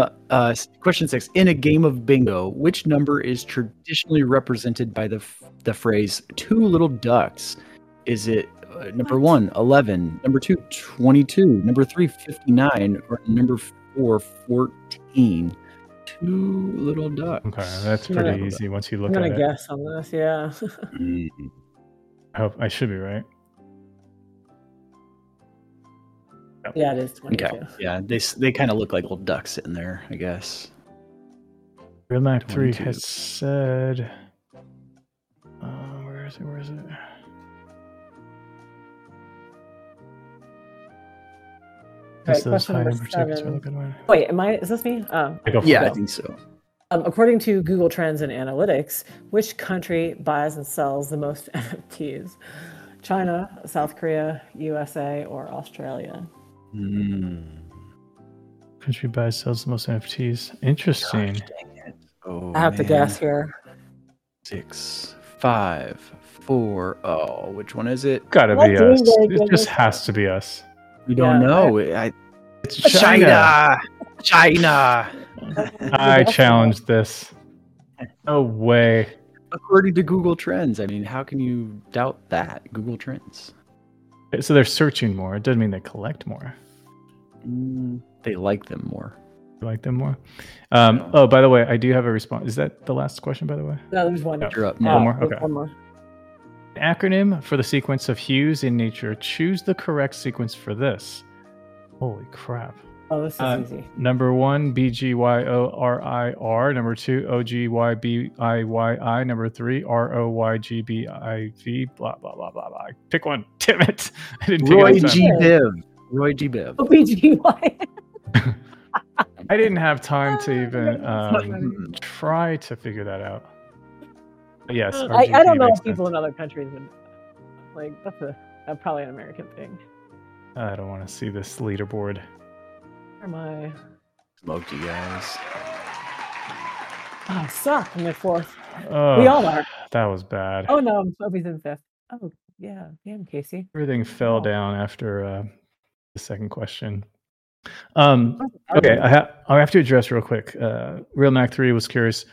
question 6. In a game of bingo, which number is traditionally represented by the phrase two little ducks? Is it number 1, 11, number 2, 22, number 3, 59, or number 4, 14? Two little ducks. Okay, that's pretty easy once you look at it. I'm going to guess on this, yeah. I hope I should be right. Yep. Yeah, it is 22. Okay. Yeah, they kind of look like little ducks sitting there, I guess. Real Mac 3 has said... Where is it? Right, question number 7. Wait, is this me? I think so. According to Google Trends and Analytics, which country buys and sells the most NFTs? China, South Korea, USA, or Australia? Country buys, sells the most NFTs. Interesting. Gosh, dang it. Oh, I have to guess here. 6, 5, 4. Oh, which one is it? Gotta be us. It just has to be us. We don't know. It's China. I challenge this. No way. According to Google Trends, I mean, how can you doubt that? Google Trends. So they're searching more. It doesn't mean they collect more. They like them more. By the way, I do have a response. Is that the last question, by the way? No, there's one. You're up. One more? Okay. One more. An acronym for the sequence of hues in nature. Choose the correct sequence for this. Holy crap. Oh, this is easy. Number 1, BGYORIR. Number 2, OGYBIYI. Number 3, ROYGBIV. Blah, blah, blah, blah, blah. Pick one. Damn it. I didn't pick it. Roy G. Biv. Oh, BGY. I didn't have time to even try to figure that out. But yes, I don't know if people in other countries would like. That's a probably an American thing. I don't want to see this leaderboard. Where am I? Smoked you guys. Oh, suck! I'm in fourth. Oh, we all are. That was bad. Oh no, Sophie's in fifth. Oh yeah, damn Casey. Everything fell down after the second question. Okay, I have to address real quick. Real Mac 3 was curious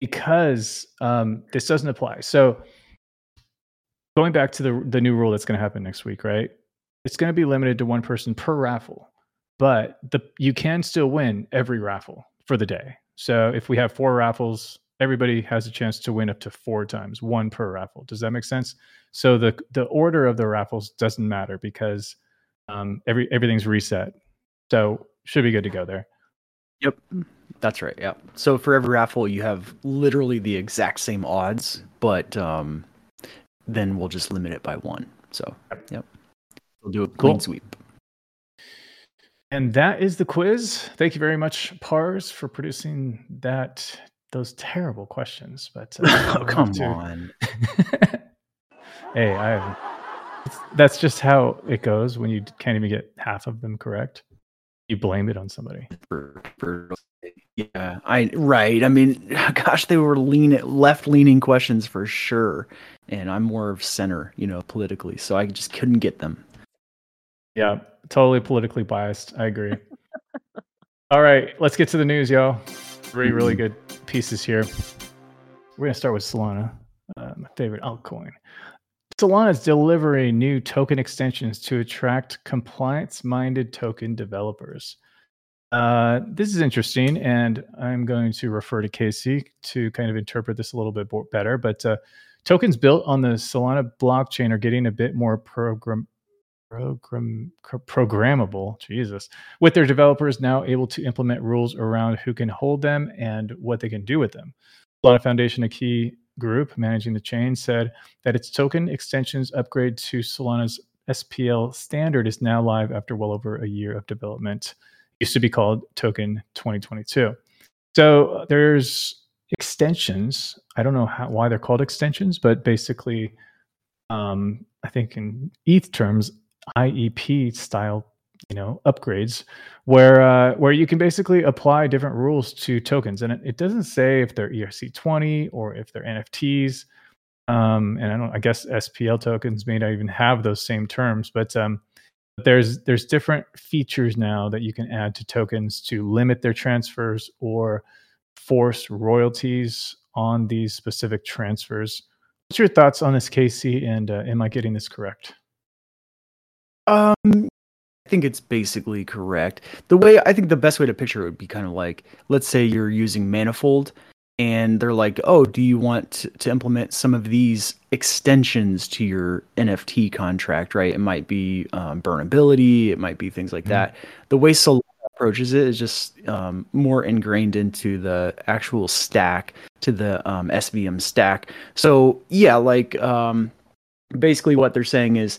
because this doesn't apply. So going back to the new rule that's going to happen next week, right? It's going to be limited to one person per raffle, but you can still win every raffle for the day. So if we have four raffles, everybody has a chance to win up to four times, one per raffle. Does that make sense? So the order of the raffles doesn't matter because everything's reset. So should be good to go there. Yep, that's right. Yeah. So for every raffle, you have literally the exact same odds, but then we'll just limit it by one. So yep, we'll do a clean sweep. And that is the quiz. Thank you very much, Pars, for producing those terrible questions. But oh, come on. Hey, that's just how it goes when you can't even get half of them correct. You blame it on somebody. Yeah, right. I mean, gosh, they were left-leaning questions for sure, and I'm more of center, politically, so I just couldn't get them. Yeah, totally politically biased. I agree. All right, let's get to the news, y'all. Three really good pieces here. We're gonna start with Solana, my favorite altcoin. Solana is delivering new token extensions to attract compliance-minded token developers. This is interesting, and I'm going to refer to Casey to kind of interpret this a little bit better. But tokens built on the Solana blockchain are getting a bit more programmable. Jesus, with their developers now able to implement rules around who can hold them and what they can do with them. Solana Foundation, a key group managing the chain, said that its token extensions upgrade to Solana's SPL standard is now live after well over a year of development. It used to be called Token 2022. So there's extensions. I don't know why they're called extensions, but basically, I think in ETH terms, IEP style, upgrades where you can basically apply different rules to tokens. And it doesn't say if they're ERC-20 or if they're NFTs. And I guess SPL tokens may not even have those same terms, but there's different features now that you can add to tokens to limit their transfers or force royalties on these specific transfers. What's your thoughts on this, Casey? And am I getting this correct? I think it's basically correct. I think the best way to picture it would be kind of like, let's say you're using Manifold and they're like, oh, do you want to implement some of these extensions to your NFT contract, right? It might be burnability. It might be things like that. The way Solana approaches it is just more ingrained into the actual stack, to the SVM stack. So yeah, like basically what they're saying is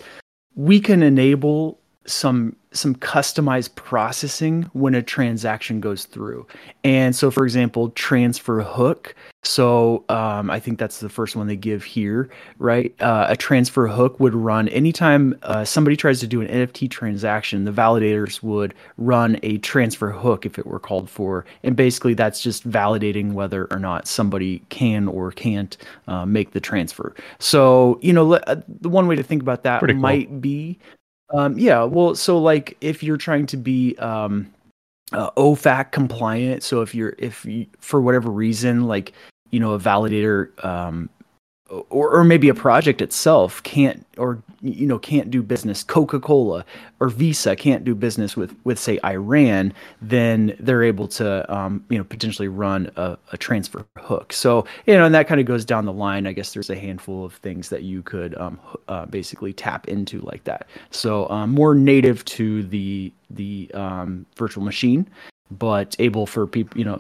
we can enable some customized processing when a transaction goes through. And so, for example, transfer hook. So I think that's the first one they give here, right? A transfer hook would run anytime somebody tries to do an NFT transaction, the validators would run a transfer hook if it were called for. And basically that's just validating whether or not somebody can or can't make the transfer. So, the one way to think about that might be... if you're trying to be OFAC compliant, so if you, for whatever reason, like, a validator or maybe a project itself can't do business, Coca-Cola or Visa can't do business with say Iran, then they're able to potentially run a transfer hook. So and that kind of goes down the line. I guess there's a handful of things that you could basically tap into like that. So more native to the virtual machine, but able for people,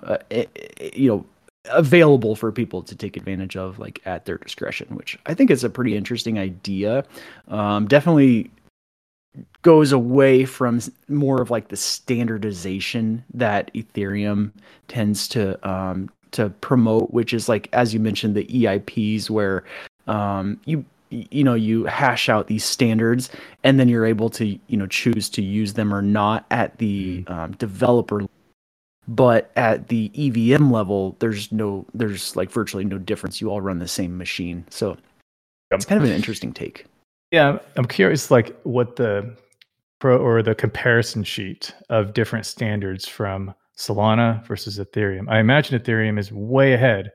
available for people to take advantage of, like, at their discretion, which I think is a pretty interesting idea. Definitely goes away from more of like the standardization that Ethereum tends to promote, which is like, as you mentioned, the EIPs, where you hash out these standards, and then you're able to choose to use them or not at the developer level. But at the EVM level, there's like virtually no difference. You all run the same machine, so it's kind of an interesting take. Yeah, I'm curious, like what the pro or the comparison sheet of different standards from Solana versus Ethereum. I imagine Ethereum is way ahead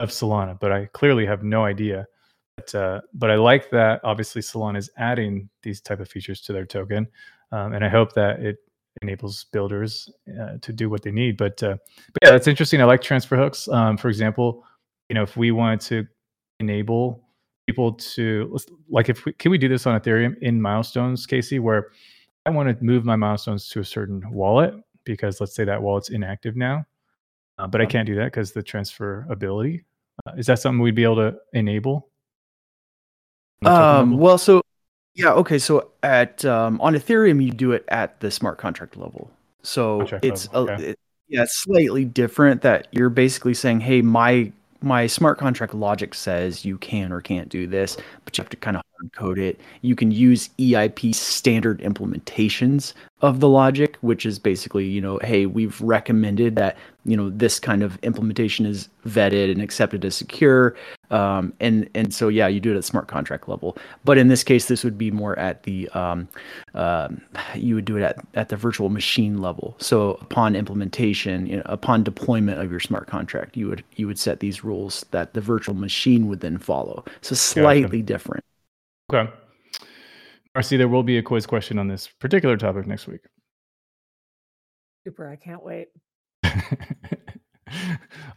of Solana, but I clearly have no idea. But I like that obviously Solana is adding these type of features to their token, and I hope that it enables builders to do what they need. But yeah, that's interesting. I like transfer hooks. For example, if we wanted to enable people to, like, can we do this on Ethereum in milestones, Casey, where I want to move my milestones to a certain wallet because let's say that wallet's inactive now, but I can't do that because the transferability. Is that something we'd be able to enable? Well, so yeah, okay. So at on Ethereum, you do it at the smart contract level. So it's slightly different. That you're basically saying, hey, my smart contract logic says you can or can't do this, but you have to kind of hard code it. You can use EIP standard implementations of the logic, which is basically, hey, we've recommended that, this kind of implementation is vetted and accepted as secure. And so, yeah, you do it at smart contract level. But in this case, this would be more at the, you would do it at the virtual machine level. So upon implementation, upon deployment of your smart contract, you would set these rules that the virtual machine would then follow. So slightly different. Okay. Marcy, there will be a quiz question on this particular topic next week. Super. I can't wait.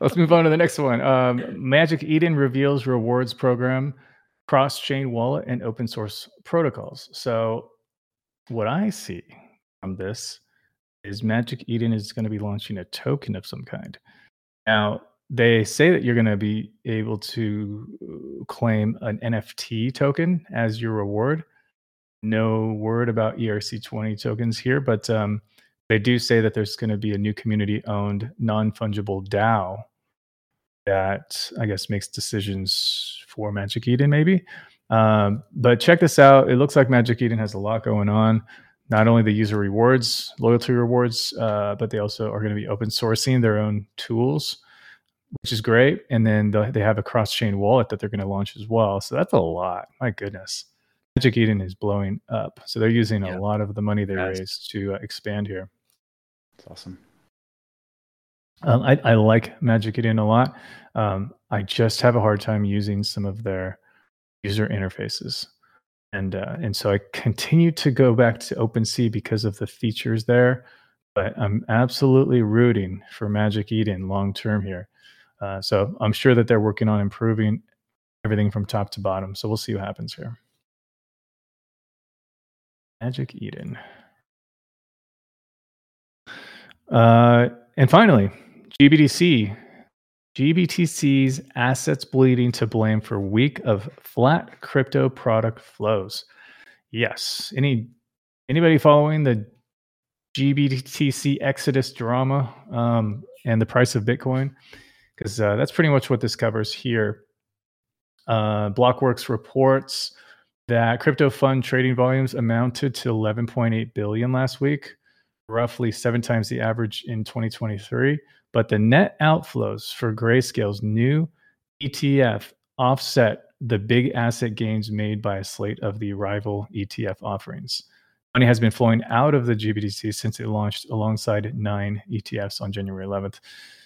Let's move on to the next one. Magic Eden reveals rewards program, cross-chain wallet, and open source protocols. So what I see from this is Magic Eden is going to be launching a token of some kind. Now, they say that you're going to be able to claim an NFT token as your reward. No word about ERC-20 tokens here, but they do say that there's going to be a new community-owned non-fungible DAO that I guess makes decisions for Magic Eden, maybe. But check this out. It looks like Magic Eden has a lot going on. Not only the user rewards, loyalty rewards, but they also are going to be open sourcing their own tools, which is great. And then they have a cross-chain wallet that they're going to launch as well. So that's a lot. My goodness. Magic Eden is blowing up. So they're using a lot of the money they raised to expand here. That's awesome. I like Magic Eden a lot. I just have a hard time using some of their user interfaces. And so I continue to go back to OpenSea because of the features there. But I'm absolutely rooting for Magic Eden long-term here. So I'm sure that they're working on improving everything from top to bottom. So we'll see what happens here. Magic Eden. And finally, GBTC. GBTC's assets bleeding to blame for week of flat crypto product flows. Yes. Anybody following the GBTC exodus drama and the price of Bitcoin? Because that's pretty much what this covers here. Blockworks reports that crypto fund trading volumes amounted to 11.8 billion last week, roughly 7 times the average in 2023. But the net outflows for Grayscale's new ETF offset the big asset gains made by a slate of the rival ETF offerings. Money has been flowing out of the GBTC since it launched alongside 9 ETFs on January 11th.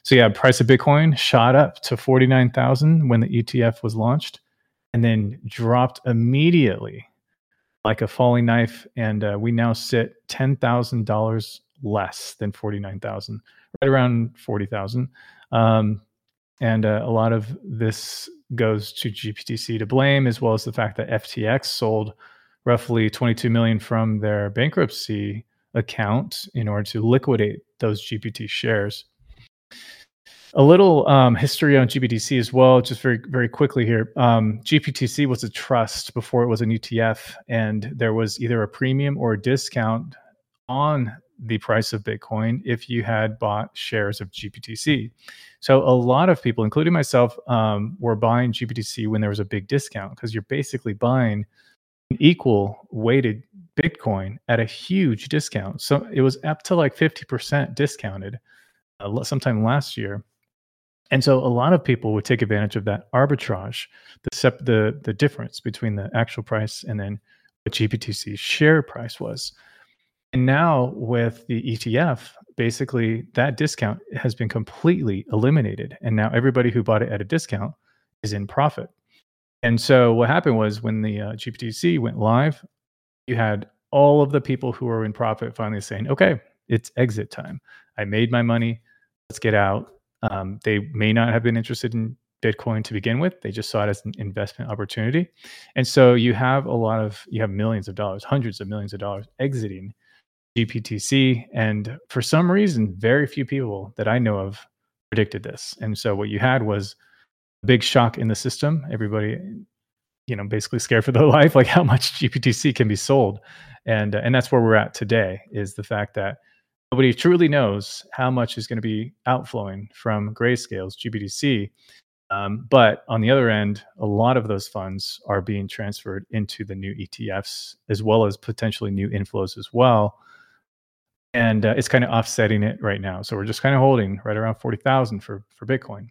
So yeah, price of Bitcoin shot up to 49,000 when the ETF was launched and then dropped immediately like a falling knife. And we now sit $10,000 less than 49,000, right around 40,000. And a lot of this goes to GBTC to blame, as well as the fact that FTX sold roughly 22 million from their bankruptcy account in order to liquidate those GPT shares. A little history on GBTC as well, just very, very quickly here. GBTC was a trust before it was an ETF, and there was either a premium or a discount on the price of Bitcoin if you had bought shares of GBTC. So a lot of people, including myself, were buying GBTC when there was a big discount, because you're basically buying an equal weighted Bitcoin at a huge discount. So it was up to like 50% discounted sometime last year. And so a lot of people would take advantage of that arbitrage, the difference between the actual price and then what GBTC's share price was. And now with the ETF, basically that discount has been completely eliminated. And now everybody who bought it at a discount is in profit. And so what happened was, when the GBTC went live, you had all of the people who were in profit finally saying, okay, it's exit time. I made my money. Let's get out. They may not have been interested in Bitcoin to begin with. They just saw it as an investment opportunity. And so you have millions of dollars, hundreds of millions of dollars exiting GBTC, and for some reason, very few people that I know of predicted this. And so what you had was a big shock in the system. Everybody, basically scared for their life, like how much GBTC can be sold, and that's where we're at today. Is the fact that nobody truly knows how much is going to be outflowing from Grayscale's GBTC. But on the other end, a lot of those funds are being transferred into the new ETFs, as well as potentially new inflows as well. And it's kind of offsetting it right now. So we're just kind of holding right around 40,000 for Bitcoin.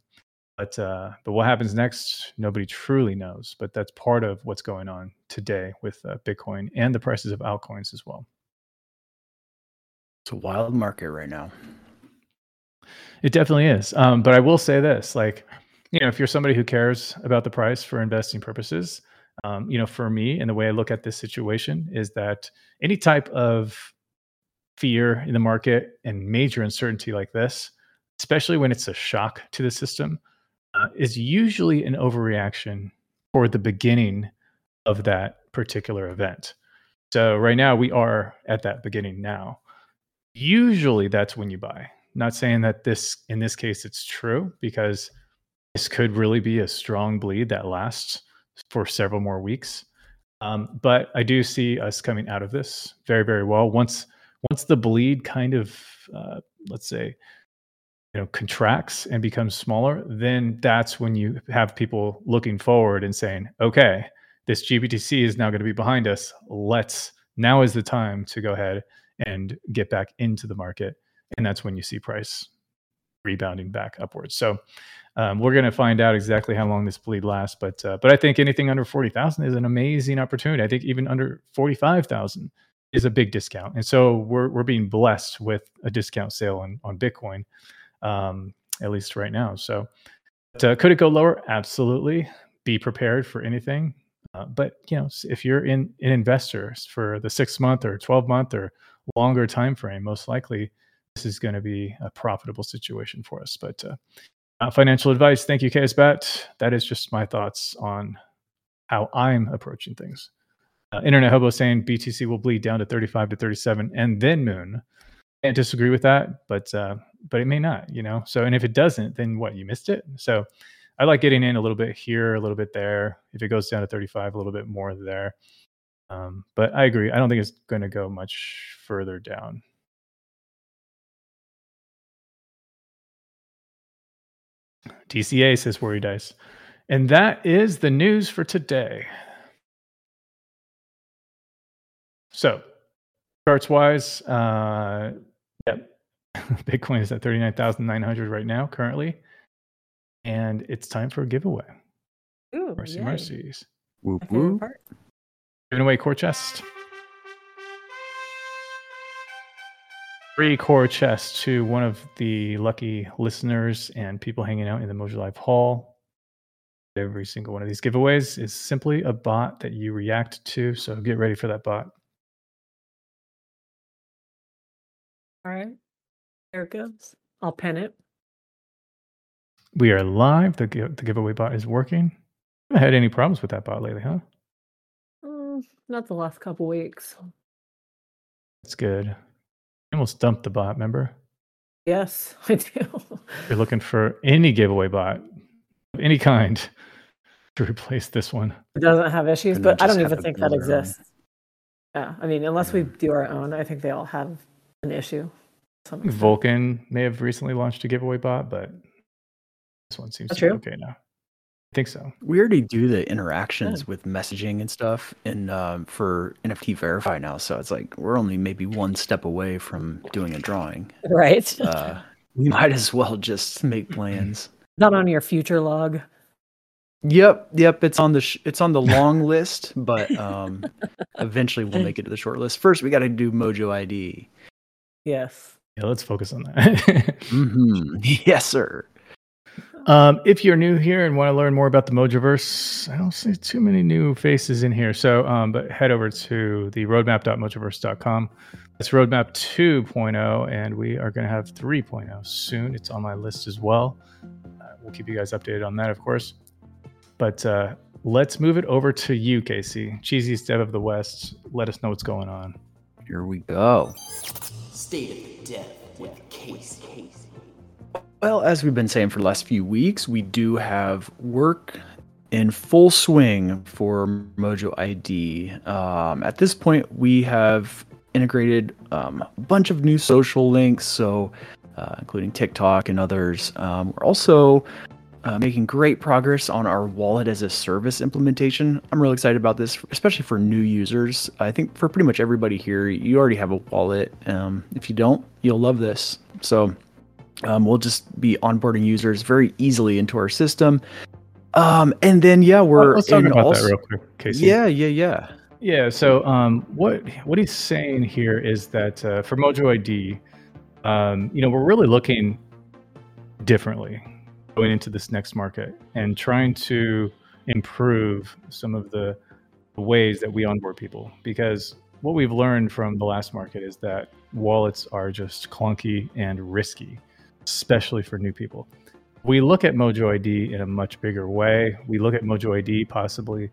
But what happens next, nobody truly knows. But that's part of what's going on today with Bitcoin and the prices of altcoins as well. It's a wild market right now. It definitely is. But I will say this, if you're somebody who cares about the price for investing purposes, for me, and the way I look at this situation is that any type of fear in the market and major uncertainty like this, especially when it's a shock to the system, is usually an overreaction toward the beginning of that particular event. So right now we are at that beginning now. Usually that's when you buy. Not saying that in this case it's true, because this could really be a strong bleed that lasts for several more weeks. But I do see us coming out of this very, very well. Once the bleed kind of, contracts and becomes smaller, then that's when you have people looking forward and saying, okay, this GBTC is now going to be behind us. Now is the time to go ahead and get back into the market. And that's when you see price rebounding back upwards. So we're going to find out exactly how long this bleed lasts, but I think anything under 40,000 is an amazing opportunity. I think even under 45,000 is a big discount, and so we're being blessed with a discount sale on Bitcoin, at least right now. So, could it go lower? Absolutely. Be prepared for anything. But if you're an investor for the 6-month or 12-month or longer time frame, most likely this is going to be a profitable situation for us. But financial advice. Thank you, KSBAT. That is just my thoughts on how I'm approaching things. Internet Hobo saying BTC will bleed down to 35 to 37 and then moon. I can't disagree with that, but it may not, So, and if it doesn't, then what? You missed it. So I like getting in a little bit here, a little bit there. If it goes down to 35, a little bit more there. But I agree. I don't think it's going to go much further down. TCA says Worry Dice. And that is the news for today. So, charts wise, Bitcoin is at 39,900 right now, currently. And it's time for a giveaway. Ooh, Mercies. Whoop, whoop. Giving away core chest. 3 core chests to one of the lucky listeners and people hanging out in the Mojo Live Hall. Every single one of these giveaways is simply a bot that you react to, so get ready for that bot. All right, there it goes. I'll pin it. We are live. The giveaway bot is working. I haven't had any problems with that bot lately, huh? Not the last couple weeks. That's good. Almost dumped the bot, remember? Yes, I do. If you're looking for any giveaway bot of any kind to replace this one, it doesn't have issues, but I don't even think that exists. Yeah, I mean, unless we do our own, I think they all have an issue. Vulkan may have recently launched a giveaway bot, but this one seems to be okay now. I think so. We already do the interactions with messaging and stuff and for NFT Verify now. So it's like we're only maybe one step away from doing a drawing. Right. We might as well just make plans. Not on your future log. Yep. It's on the long list, but eventually we'll make it to the short list. First, we got to do Mojo ID. Yes. Yeah, let's focus on that. Mm-hmm. Yes, sir. If you're new here and want to learn more about the Mojoverse, I don't see too many new faces in here. So, but head over to the roadmap.mojoverse.com. That's roadmap 2.0, and we are going to have 3.0 soon. It's on my list as well. We'll keep you guys updated on that, of course. But let's move it over to you, Casey, cheesiest dev of the West. Let us know what's going on. Here we go. State of Dev with Casey. Well, as we've been saying for the last few weeks, we do have work in full swing for Mojo ID. At this point, we have integrated a bunch of new social links, so including TikTok and others. We're also making great progress on our wallet as a service implementation. I'm really excited about this, especially for new users. I think for pretty much everybody here, you already have a wallet. If you don't, you'll love this. So we'll just be onboarding users very easily into our system. And then, let's talk about that real quick, Casey. Yeah. So what he's saying here is that for Mojo ID, we're really looking differently going into this next market and trying to improve some of the ways that we onboard people, because what we've learned from the last market is that wallets are just clunky and risky, especially for new people. We look at Mojo ID in a much bigger way. We look at Mojo ID possibly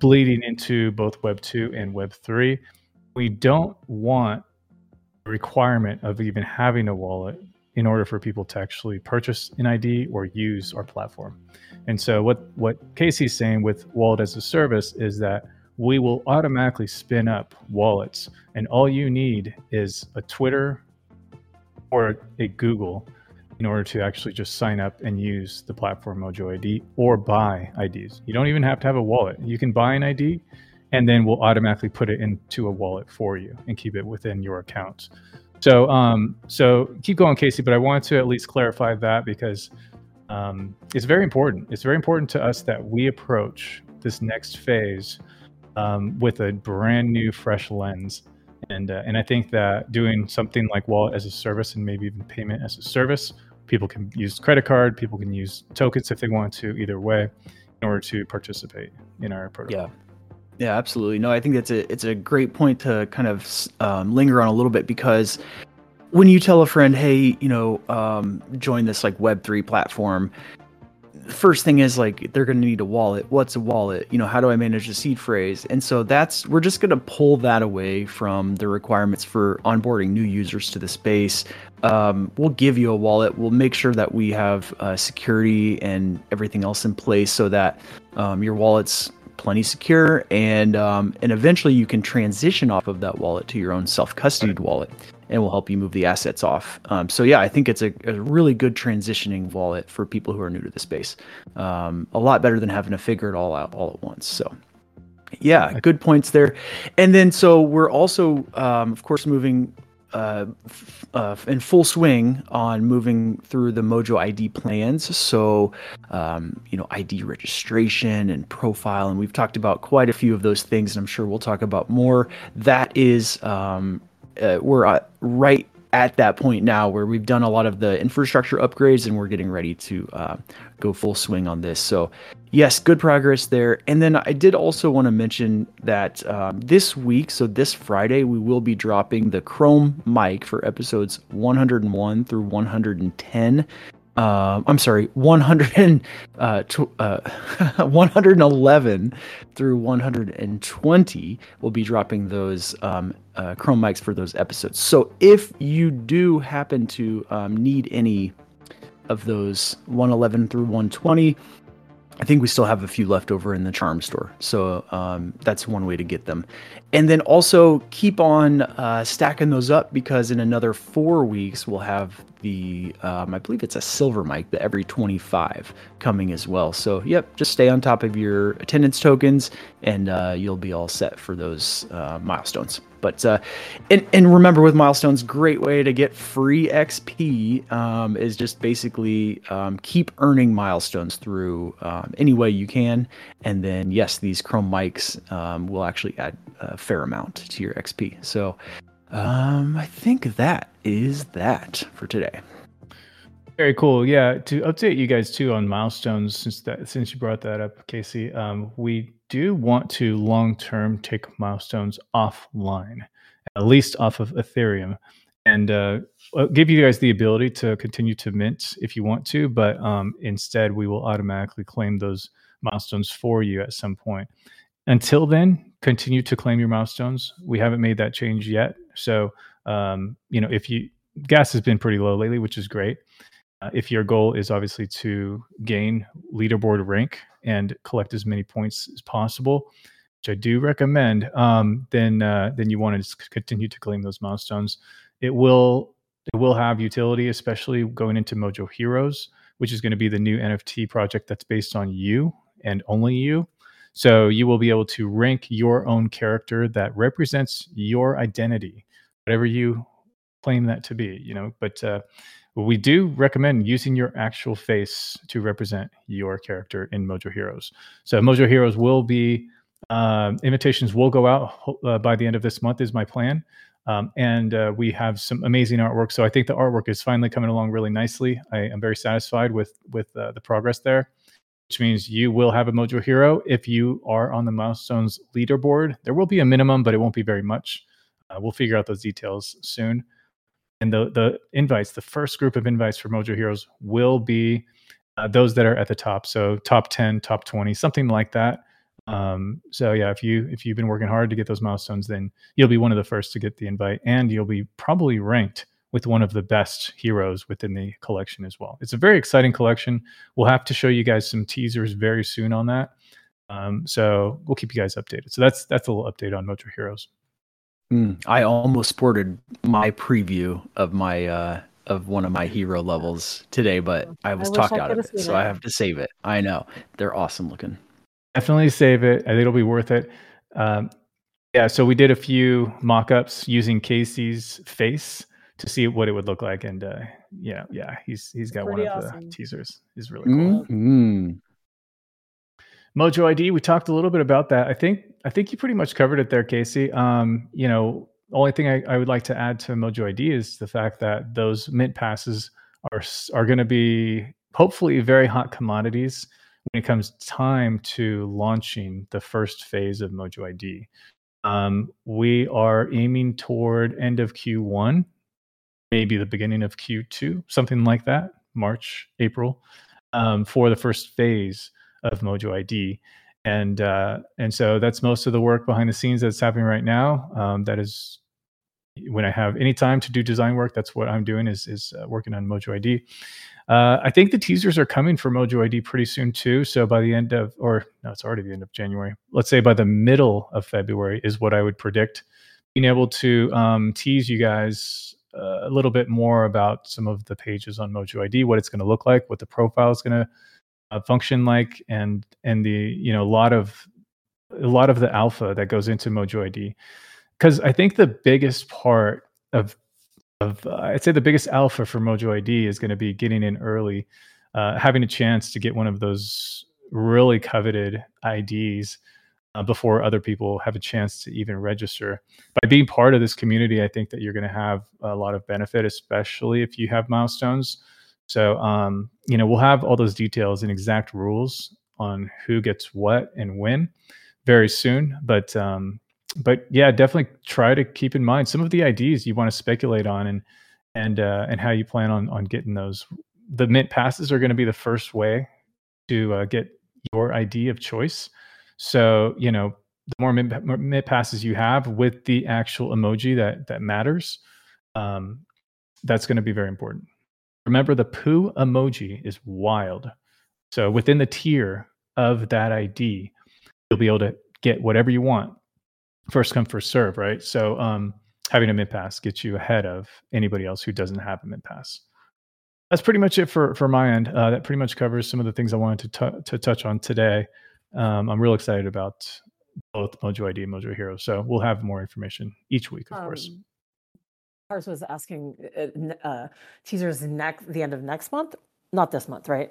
bleeding into both Web 2 and Web 3. We don't want the requirement of even having a wallet in order for people to actually purchase an ID or use our platform. And so what Casey's saying with Wallet as a Service is that we will automatically spin up wallets, and all you need is a Twitter or a Google in order to actually just sign up and use the platform Mojo ID or buy IDs. You don't even have to have a wallet. You can buy an ID and then we'll automatically put it into a wallet for you and keep it within your account. So keep going, Casey, but I wanted to at least clarify that because it's very important. It's very important to us that we approach this next phase with a brand new, fresh lens. And I think that doing something like wallet as a service and maybe even payment as a service, people can use credit card, people can use tokens if they want to, either way, in order to participate in our protocol. Yeah, absolutely. No, I think it's a great point to kind of linger on a little bit, because when you tell a friend, hey, join this like Web3 platform, the first thing is like they're going to need a wallet. What's a wallet? How do I manage a seed phrase? And so we're just going to pull that away from the requirements for onboarding new users to the space. We'll give you a wallet. We'll make sure that we have security and everything else in place so that your wallet's plenty secure, and eventually you can transition off of that wallet to your own self-custodied wallet, and we'll help you move the assets off. I think it's a really good transitioning wallet for people who are new to the space. A lot better than having to figure it all out all at once. So yeah, good points there. And then so we're also of course moving in full swing on moving through the Mojo ID plans. So, ID registration and profile, and we've talked about quite a few of those things, and I'm sure we'll talk about more. That is, we're right at that point now where we've done a lot of the infrastructure upgrades, and we're getting ready to go full swing on this. So yes, good progress there. And then I did also want to mention that this week, so this Friday, we will be dropping the Chrome mic for episodes 101 through 110. 111 through 120. We'll be dropping those Chrome mics for those episodes. So if you do happen to need any of those 111 through 120. I think we still have a few left over in the charm store. So that's one way to get them. And then also keep on stacking those up, because in another 4 weeks, we'll have the, I believe it's a silver mic, the every 25 coming as well. So yep, just stay on top of your attendance tokens and you'll be all set for those milestones. But and remember, with milestones, great way to get free XP is just basically keep earning milestones through any way you can. And then, yes, these chrome mics will actually add a fair amount to your XP. So I think that is that for today. Very cool. Yeah. To update you guys too on milestones, since you brought that up, Casey, we do want to long-term take milestones offline, at least off of Ethereum, and give you guys the ability to continue to mint if you want to, but instead we will automatically claim those milestones for you at some point. Until then, continue to claim your milestones. We haven't made that change yet. So, if you, gas has been pretty low lately, which is great. If your goal is obviously to gain leaderboard rank and collect as many points as possible, which I do recommend, then you want to continue to claim those milestones. It will have utility, especially going into Mojo Heroes, which is going to be the new NFT project that's based on you and only you. So you will be able to rank your own character that represents your identity, whatever you claim that to be, but we do recommend using your actual face to represent your character in Mojo Heroes. So Mojo Heroes will be, invitations will go out by the end of this month is my plan. And we have some amazing artwork. So I think the artwork is finally coming along really nicely. I am very satisfied with the progress there, which means you will have a Mojo Hero. If you are on the milestones leaderboard, there will be a minimum, but it won't be very much. We'll figure out those details soon. And the invites, the first group of invites for Mojo Heroes will be those that are at the top. So top 10, top 20, something like that. If you've been working hard to get those milestones, then you'll be one of the first to get the invite. And you'll be probably ranked with one of the best heroes within the collection as well. It's a very exciting collection. We'll have to show you guys some teasers very soon on that. So we'll keep you guys updated. So that's a little update on Mojo Heroes. I almost sported my preview of my of one of my hero levels today, but I was talked out of it, so I have to save it. I know. They're awesome looking. Definitely save it. I think it'll be worth it. So we did a few mock-ups using Casey's face to see what it would look like, and he's got one of awesome. The teasers. He's really cool. Mm-hmm. Mojo ID, we talked a little bit about that. I think you pretty much covered it there, Casey. Only thing I would like to add to Mojo ID is the fact that those mint passes are going to be hopefully very hot commodities when it comes time to launching the first phase of Mojo ID. We are aiming toward end of Q1, maybe the beginning of Q2, something like that, March, April, for the first phase of Mojo ID. And so that's most of the work behind the scenes that's happening right now. That is when I have any time to do design work, that's what I'm doing is working on Mojo ID. I think the teasers are coming for Mojo ID pretty soon too. So by the end of, it's already the end of January. Let's say by the middle of February is what I would predict, being able to tease you guys a little bit more about some of the pages on Mojo ID, what it's going to look like, what the profile is going to function like, and the a lot of the alpha that goes into Mojo ID, because I think the biggest part of I'd say the biggest alpha for Mojo ID is going to be getting in early, having a chance to get one of those really coveted IDs before other people have a chance to even register. By being part of this community, I think that you're going to have a lot of benefit, especially if you have milestones. So, we'll have all those details and exact rules on who gets what and when very soon. But definitely try to keep in mind some of the IDs you want to speculate on and how you plan on getting those. The mint passes are going to be the first way to get your ID of choice. So, the more mint passes you have with the actual emoji that matters, that's going to be very important. Remember, the poo emoji is wild. So within the tier of that ID, you'll be able to get whatever you want. First come, first serve, right? So having a mint pass gets you ahead of anybody else who doesn't have a mint pass. That's pretty much it for my end. That pretty much covers some of the things I wanted to touch on today. I'm real excited about both Mojo ID and Mojo Heroes. So we'll have more information each week, of course. Ours was asking teasers the end of next month, not this month, right?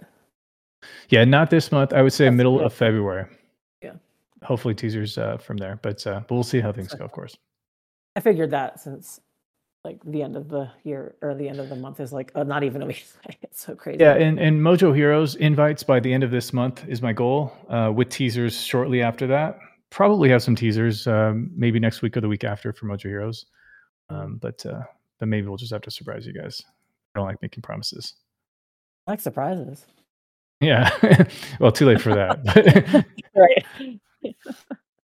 Yeah, not this month. I would say middle of February. Yeah. Hopefully teasers from there, but we'll see how things go, of course. I figured that since like the end of the year or the end of the month is like not even a week. It's so crazy. Yeah, and Mojo Heroes invites by the end of this month is my goal, with teasers shortly after that. Probably have some teasers maybe next week or the week after for Mojo Heroes. But maybe we'll just have to surprise you guys. I don't like making promises. I like surprises. Yeah. Well, too late for that. Right.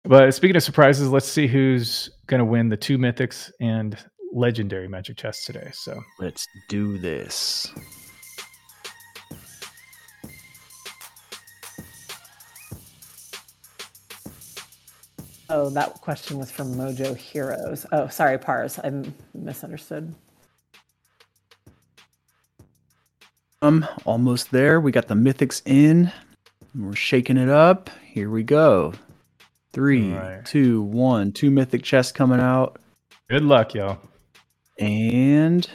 But speaking of surprises, let's see who's going to win the 2 mythics and legendary magic chests today. So let's do this. Oh, that question was from Mojo Heroes. Oh, sorry, Pars. I misunderstood. Almost there. We got the mythics in. We're shaking it up. Here we go. 3, right. 2, 1. 2 mythic chests coming out. Good luck, y'all. And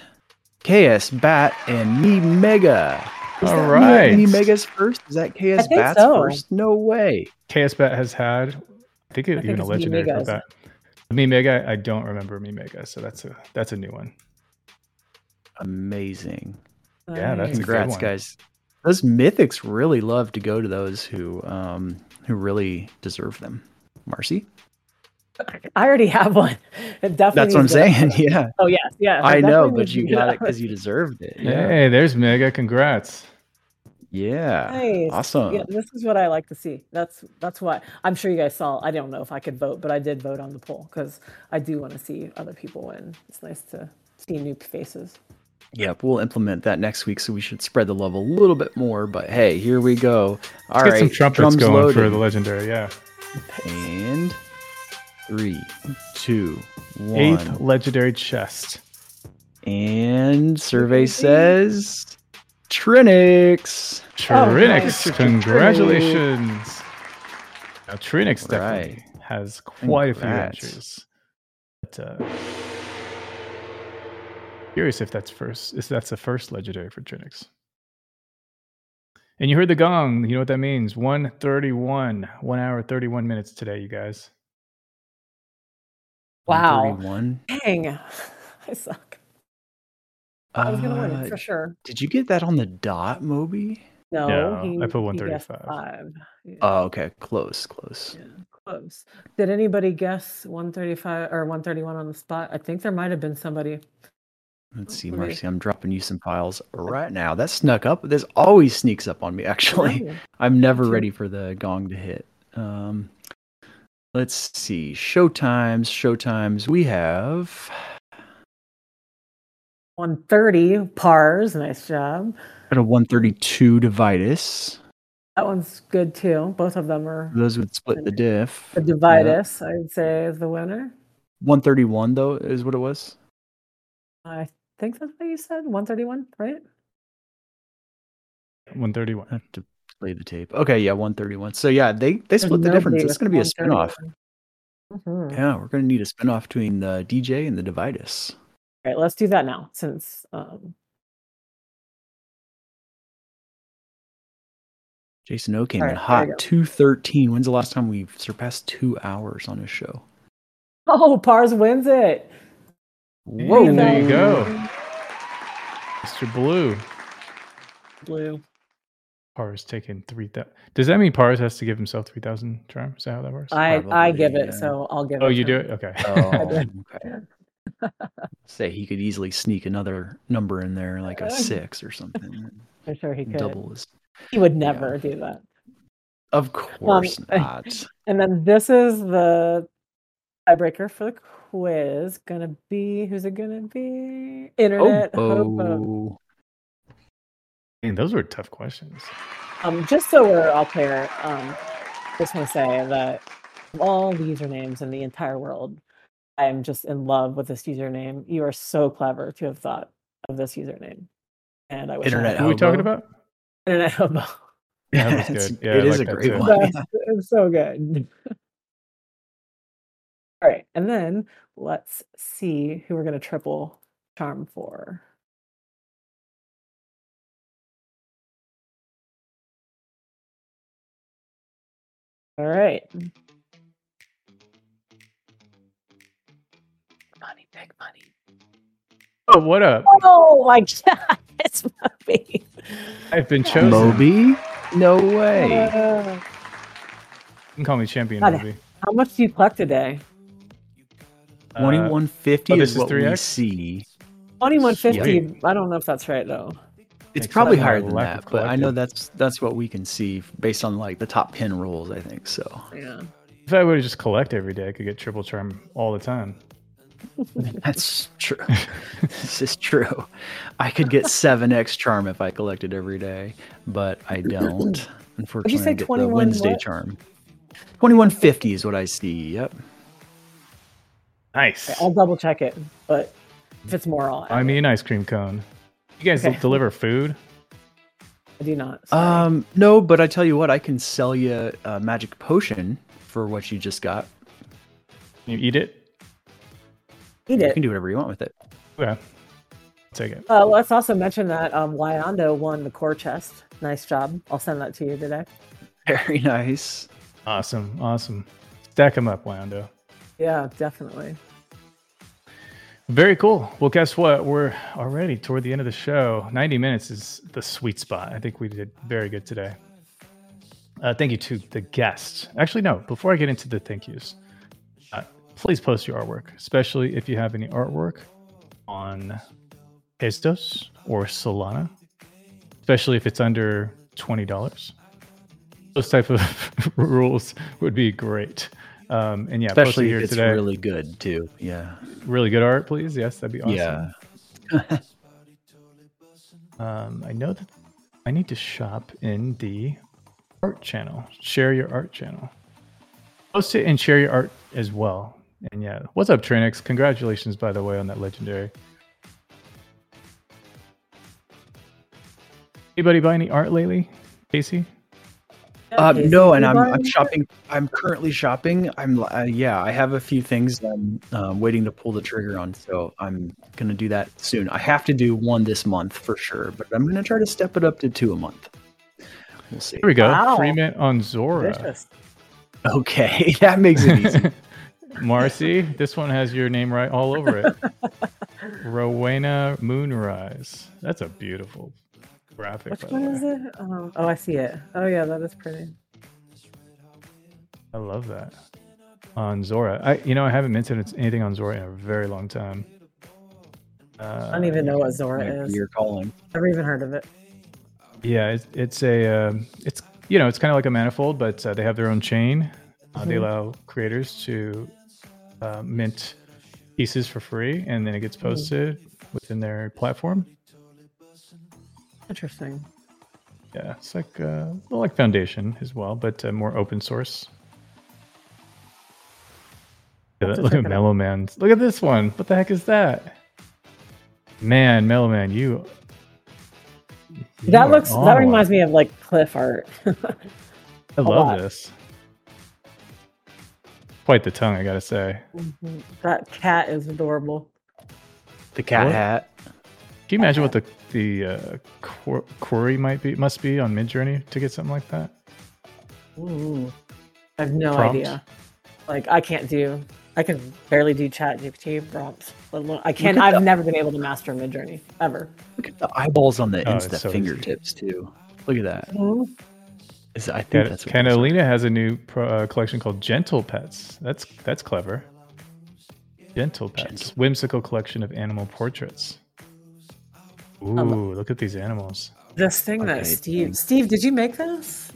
KS Bat and Me Mega. All right. Me Mega's first. Is that KS Bat's first? No way. KS Bat has had. I think it's even a legendary for that. Me Mega, I don't remember Me Mega, so that's a new one. Amazing. Yeah, that's congrats, a good one. Guys. Those mythics really love to go to those who really deserve them. Marcy? I already have one. It definitely that's what I'm saying. Yeah. Oh yes, yeah. I know, but you got it because you deserved it. Yeah. Hey, there's Mega. Congrats. Yeah. Nice. Awesome. Yeah, this is what I like to see. That's why I'm sure you guys saw. I don't know if I could vote, but I did vote on the poll because I do want to see other people win. It's nice to see new faces. Yep, we'll implement that next week, so we should spread the love a little bit more. But hey, here we go. All right, let's get some trumpets going loaded. For the legendary. Yeah. And 3, 2, 1. 8th legendary chest. And survey says. Trinix. Trinix, congratulations. Now Trinix definitely has quite a few entries. But curious if that's the first legendary for Trinix. And you heard the gong, you know what that means. 1 hour 31 minutes today, you guys. Wow. Dang. I suck. I was going to win it for sure. Did you get that on the dot, Moby? No, I put 135. Yeah. Oh, okay. Close. Yeah, close. Did anybody guess 135 or 131 on the spot? I think there might have been somebody. Let's see, Marcy. I'm dropping you some files right now. That snuck up. This always sneaks up on me, actually. I'm never ready for the gong to hit. Let's see. Showtimes. We have... 130 Pars, nice job. Got a 132 Dividus. That one's good too. Both of them are. Those would split the diff. The Dividus, yeah. I'd say, is the winner. 131 though is what it was. I think that's what you said. 131, right? 131. I have to play the tape. Okay, yeah, 131. So yeah, they split the difference. It's going to be a spinoff. Mm-hmm. Yeah, we're going to need a spinoff between the DJ and the Dividus. All right, let's do that now since Jason O came in hot. 2:13. When's the last time we've surpassed 2 hours on a show? Oh, Pars wins it. Whoa, and there you go. Mr. Blue. Pars taking 3,000. Does that mean Pars has to give himself 3,000 charms? Is that how that works? I give it, so I'll give it. Oh, you do it? Okay. Okay. Say he could easily sneak another number in there, like a 6 or something. I'm sure he could. He would never do that. Of course not. And then this is the tiebreaker for the quiz. Who's it gonna be? Internet Hobo. Man, those were tough questions. Just so we're all clear, just want to say that of all the usernames in the entire world, I am just in love with this username. You are so clever to have thought of this username. And I wish Internet. Who are we talking about? Internet Hobo. Yeah, good. Yeah, it is a great one. Yeah. It's so good. All right, and then let's see who we're going to triple charm for. All right. Money, big money. Oh, what up? Oh my God, it's Moby. I've been chosen. Moby? No way. You can call me champion, Moby. How much do you collect today? 2150 is what we see. 2150. I don't know if that's right though. It's probably higher than that, but I know that's what we can see based on like the top 10 rules, I think. So yeah. If I were to just collect every day, I could get triple charm all the time. That's true. This is true. I could get 7x charm if I collected every day, but I don't. Unfortunately, I get the Wednesday charm. 2150 is what I see. Yep. Nice. Okay, I'll double check it, but if it's more, I'll buy me an ice cream cone. You guys deliver food? I do not. Sorry. No, but I tell you what, I can sell you a magic potion for what you just got. You eat it? Eat it. You can do whatever you want with it. Yeah. Take it. Let's also mention that Wyondo won the core chest. Nice job. I'll send that to you today. Very nice. Awesome. Awesome. Stack them up, Wyondo. Yeah, definitely. Very cool. Well, guess what? We're already toward the end of the show. 90 minutes is the sweet spot. I think we did very good today. Thank you to the guests. Actually, no, before I get into the thank yous, please post your artwork, especially if you have any artwork on Estos or Solana, especially if it's under $20. Those type of rules would be great. And yeah, especially if it's today. Really good too. Yeah, really good art, please. Yes, that'd be awesome. Yeah. I know that I need to shop in the art channel. Share your art channel. Post it and share your art as well. And yeah, what's up, Trinix? Congratulations, by the way, on that legendary. Anybody buy any art lately, Casey? No, and I'm shopping. I'm currently shopping. Yeah, I have a few things that I'm waiting to pull the trigger on, so I'm gonna do that soon. I have to do one this month for sure, but I'm gonna try to step it up to 2 a month. We'll see. Here we go. Wow. Freeman on Zora. Delicious. Okay, that makes it easy. Marcy, this one has your name right all over it. Rowena Moonrise. That's a beautiful graphic. Which one is it? Oh, I see it. Oh yeah, that is pretty. I love that on Zora. I haven't mentioned anything on Zora in a very long time. I don't even know what Zora is. You're calling. Never even heard of it. Yeah, it's kind of like a Manifold, but they have their own chain. They allow creators to mint pieces for free, and then it gets posted within their platform. Interesting. Yeah, it's like well, like Foundation as well, but more open source. Look at Mellow Man. Look at this one. What the heck is that? Man, Mellow Man, you that reminds me of like cliff art. I love this. Quite the tongue, I gotta say. Mm-hmm. That cat is adorable. The cat hat. Can you imagine what the quarry must be on Midjourney to get something like that? Ooh, I have no idea. Like I can barely do ChatGPT prompts. I've never been able to master Midjourney ever. Look at the eyeballs on the Insta fingertips too. Look at that. Mm-hmm. I think that's Catalina has a new collection called Gentle Pets. That's clever. Gentle Pets, whimsical collection of animal portraits. Ooh, look at these animals. This thing that Steve, did you make this?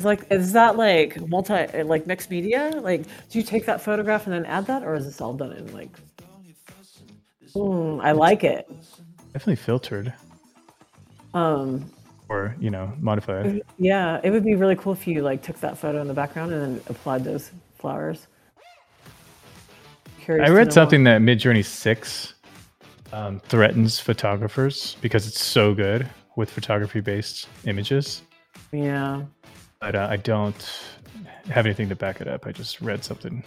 Like, is that like mixed media? Like, do you take that photograph and then add that, or is this all done in like? I like it. Definitely filtered. Or, you know, modified. Yeah, it would be really cool if you like took that photo in the background and then applied those flowers. I read something that Midjourney 6 threatens photographers because it's so good with photography-based images. Yeah. But I don't have anything to back it up. I just read something.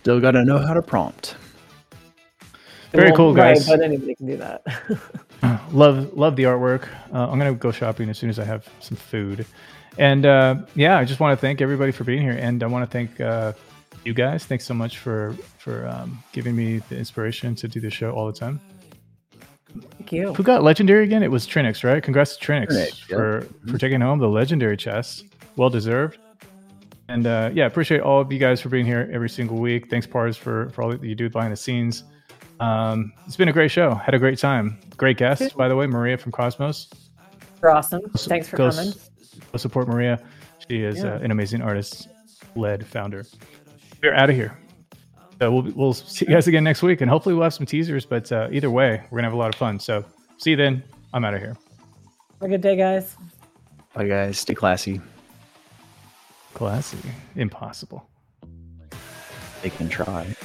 Still got to know how to prompt. Very cool, guys. Right, but anybody can do that. Love the artwork. I'm going to go shopping as soon as I have some food. And yeah, I just want to thank everybody for being here. And I want to thank you guys. Thanks so much for giving me the inspiration to do this show all the time. Thank you. Who got legendary again? It was Trinix, right? Congrats to Trinix for taking home the legendary chest. Well deserved. And yeah, appreciate all of you guys for being here every single week. Thanks, Pars, for all that you do behind the scenes. It's been a great show. Had a great time. Great guest, by the way, Maria from Cosmos. You're awesome. Thanks for coming. Go support Maria. She is an amazing artist-led founder. We're out of here. So we'll see you guys again next week, and hopefully we'll have some teasers. But either way, we're gonna have a lot of fun. So see you then. I'm out of here. Have a good day, guys. Bye, guys. Stay classy. Classy. Impossible. They can try.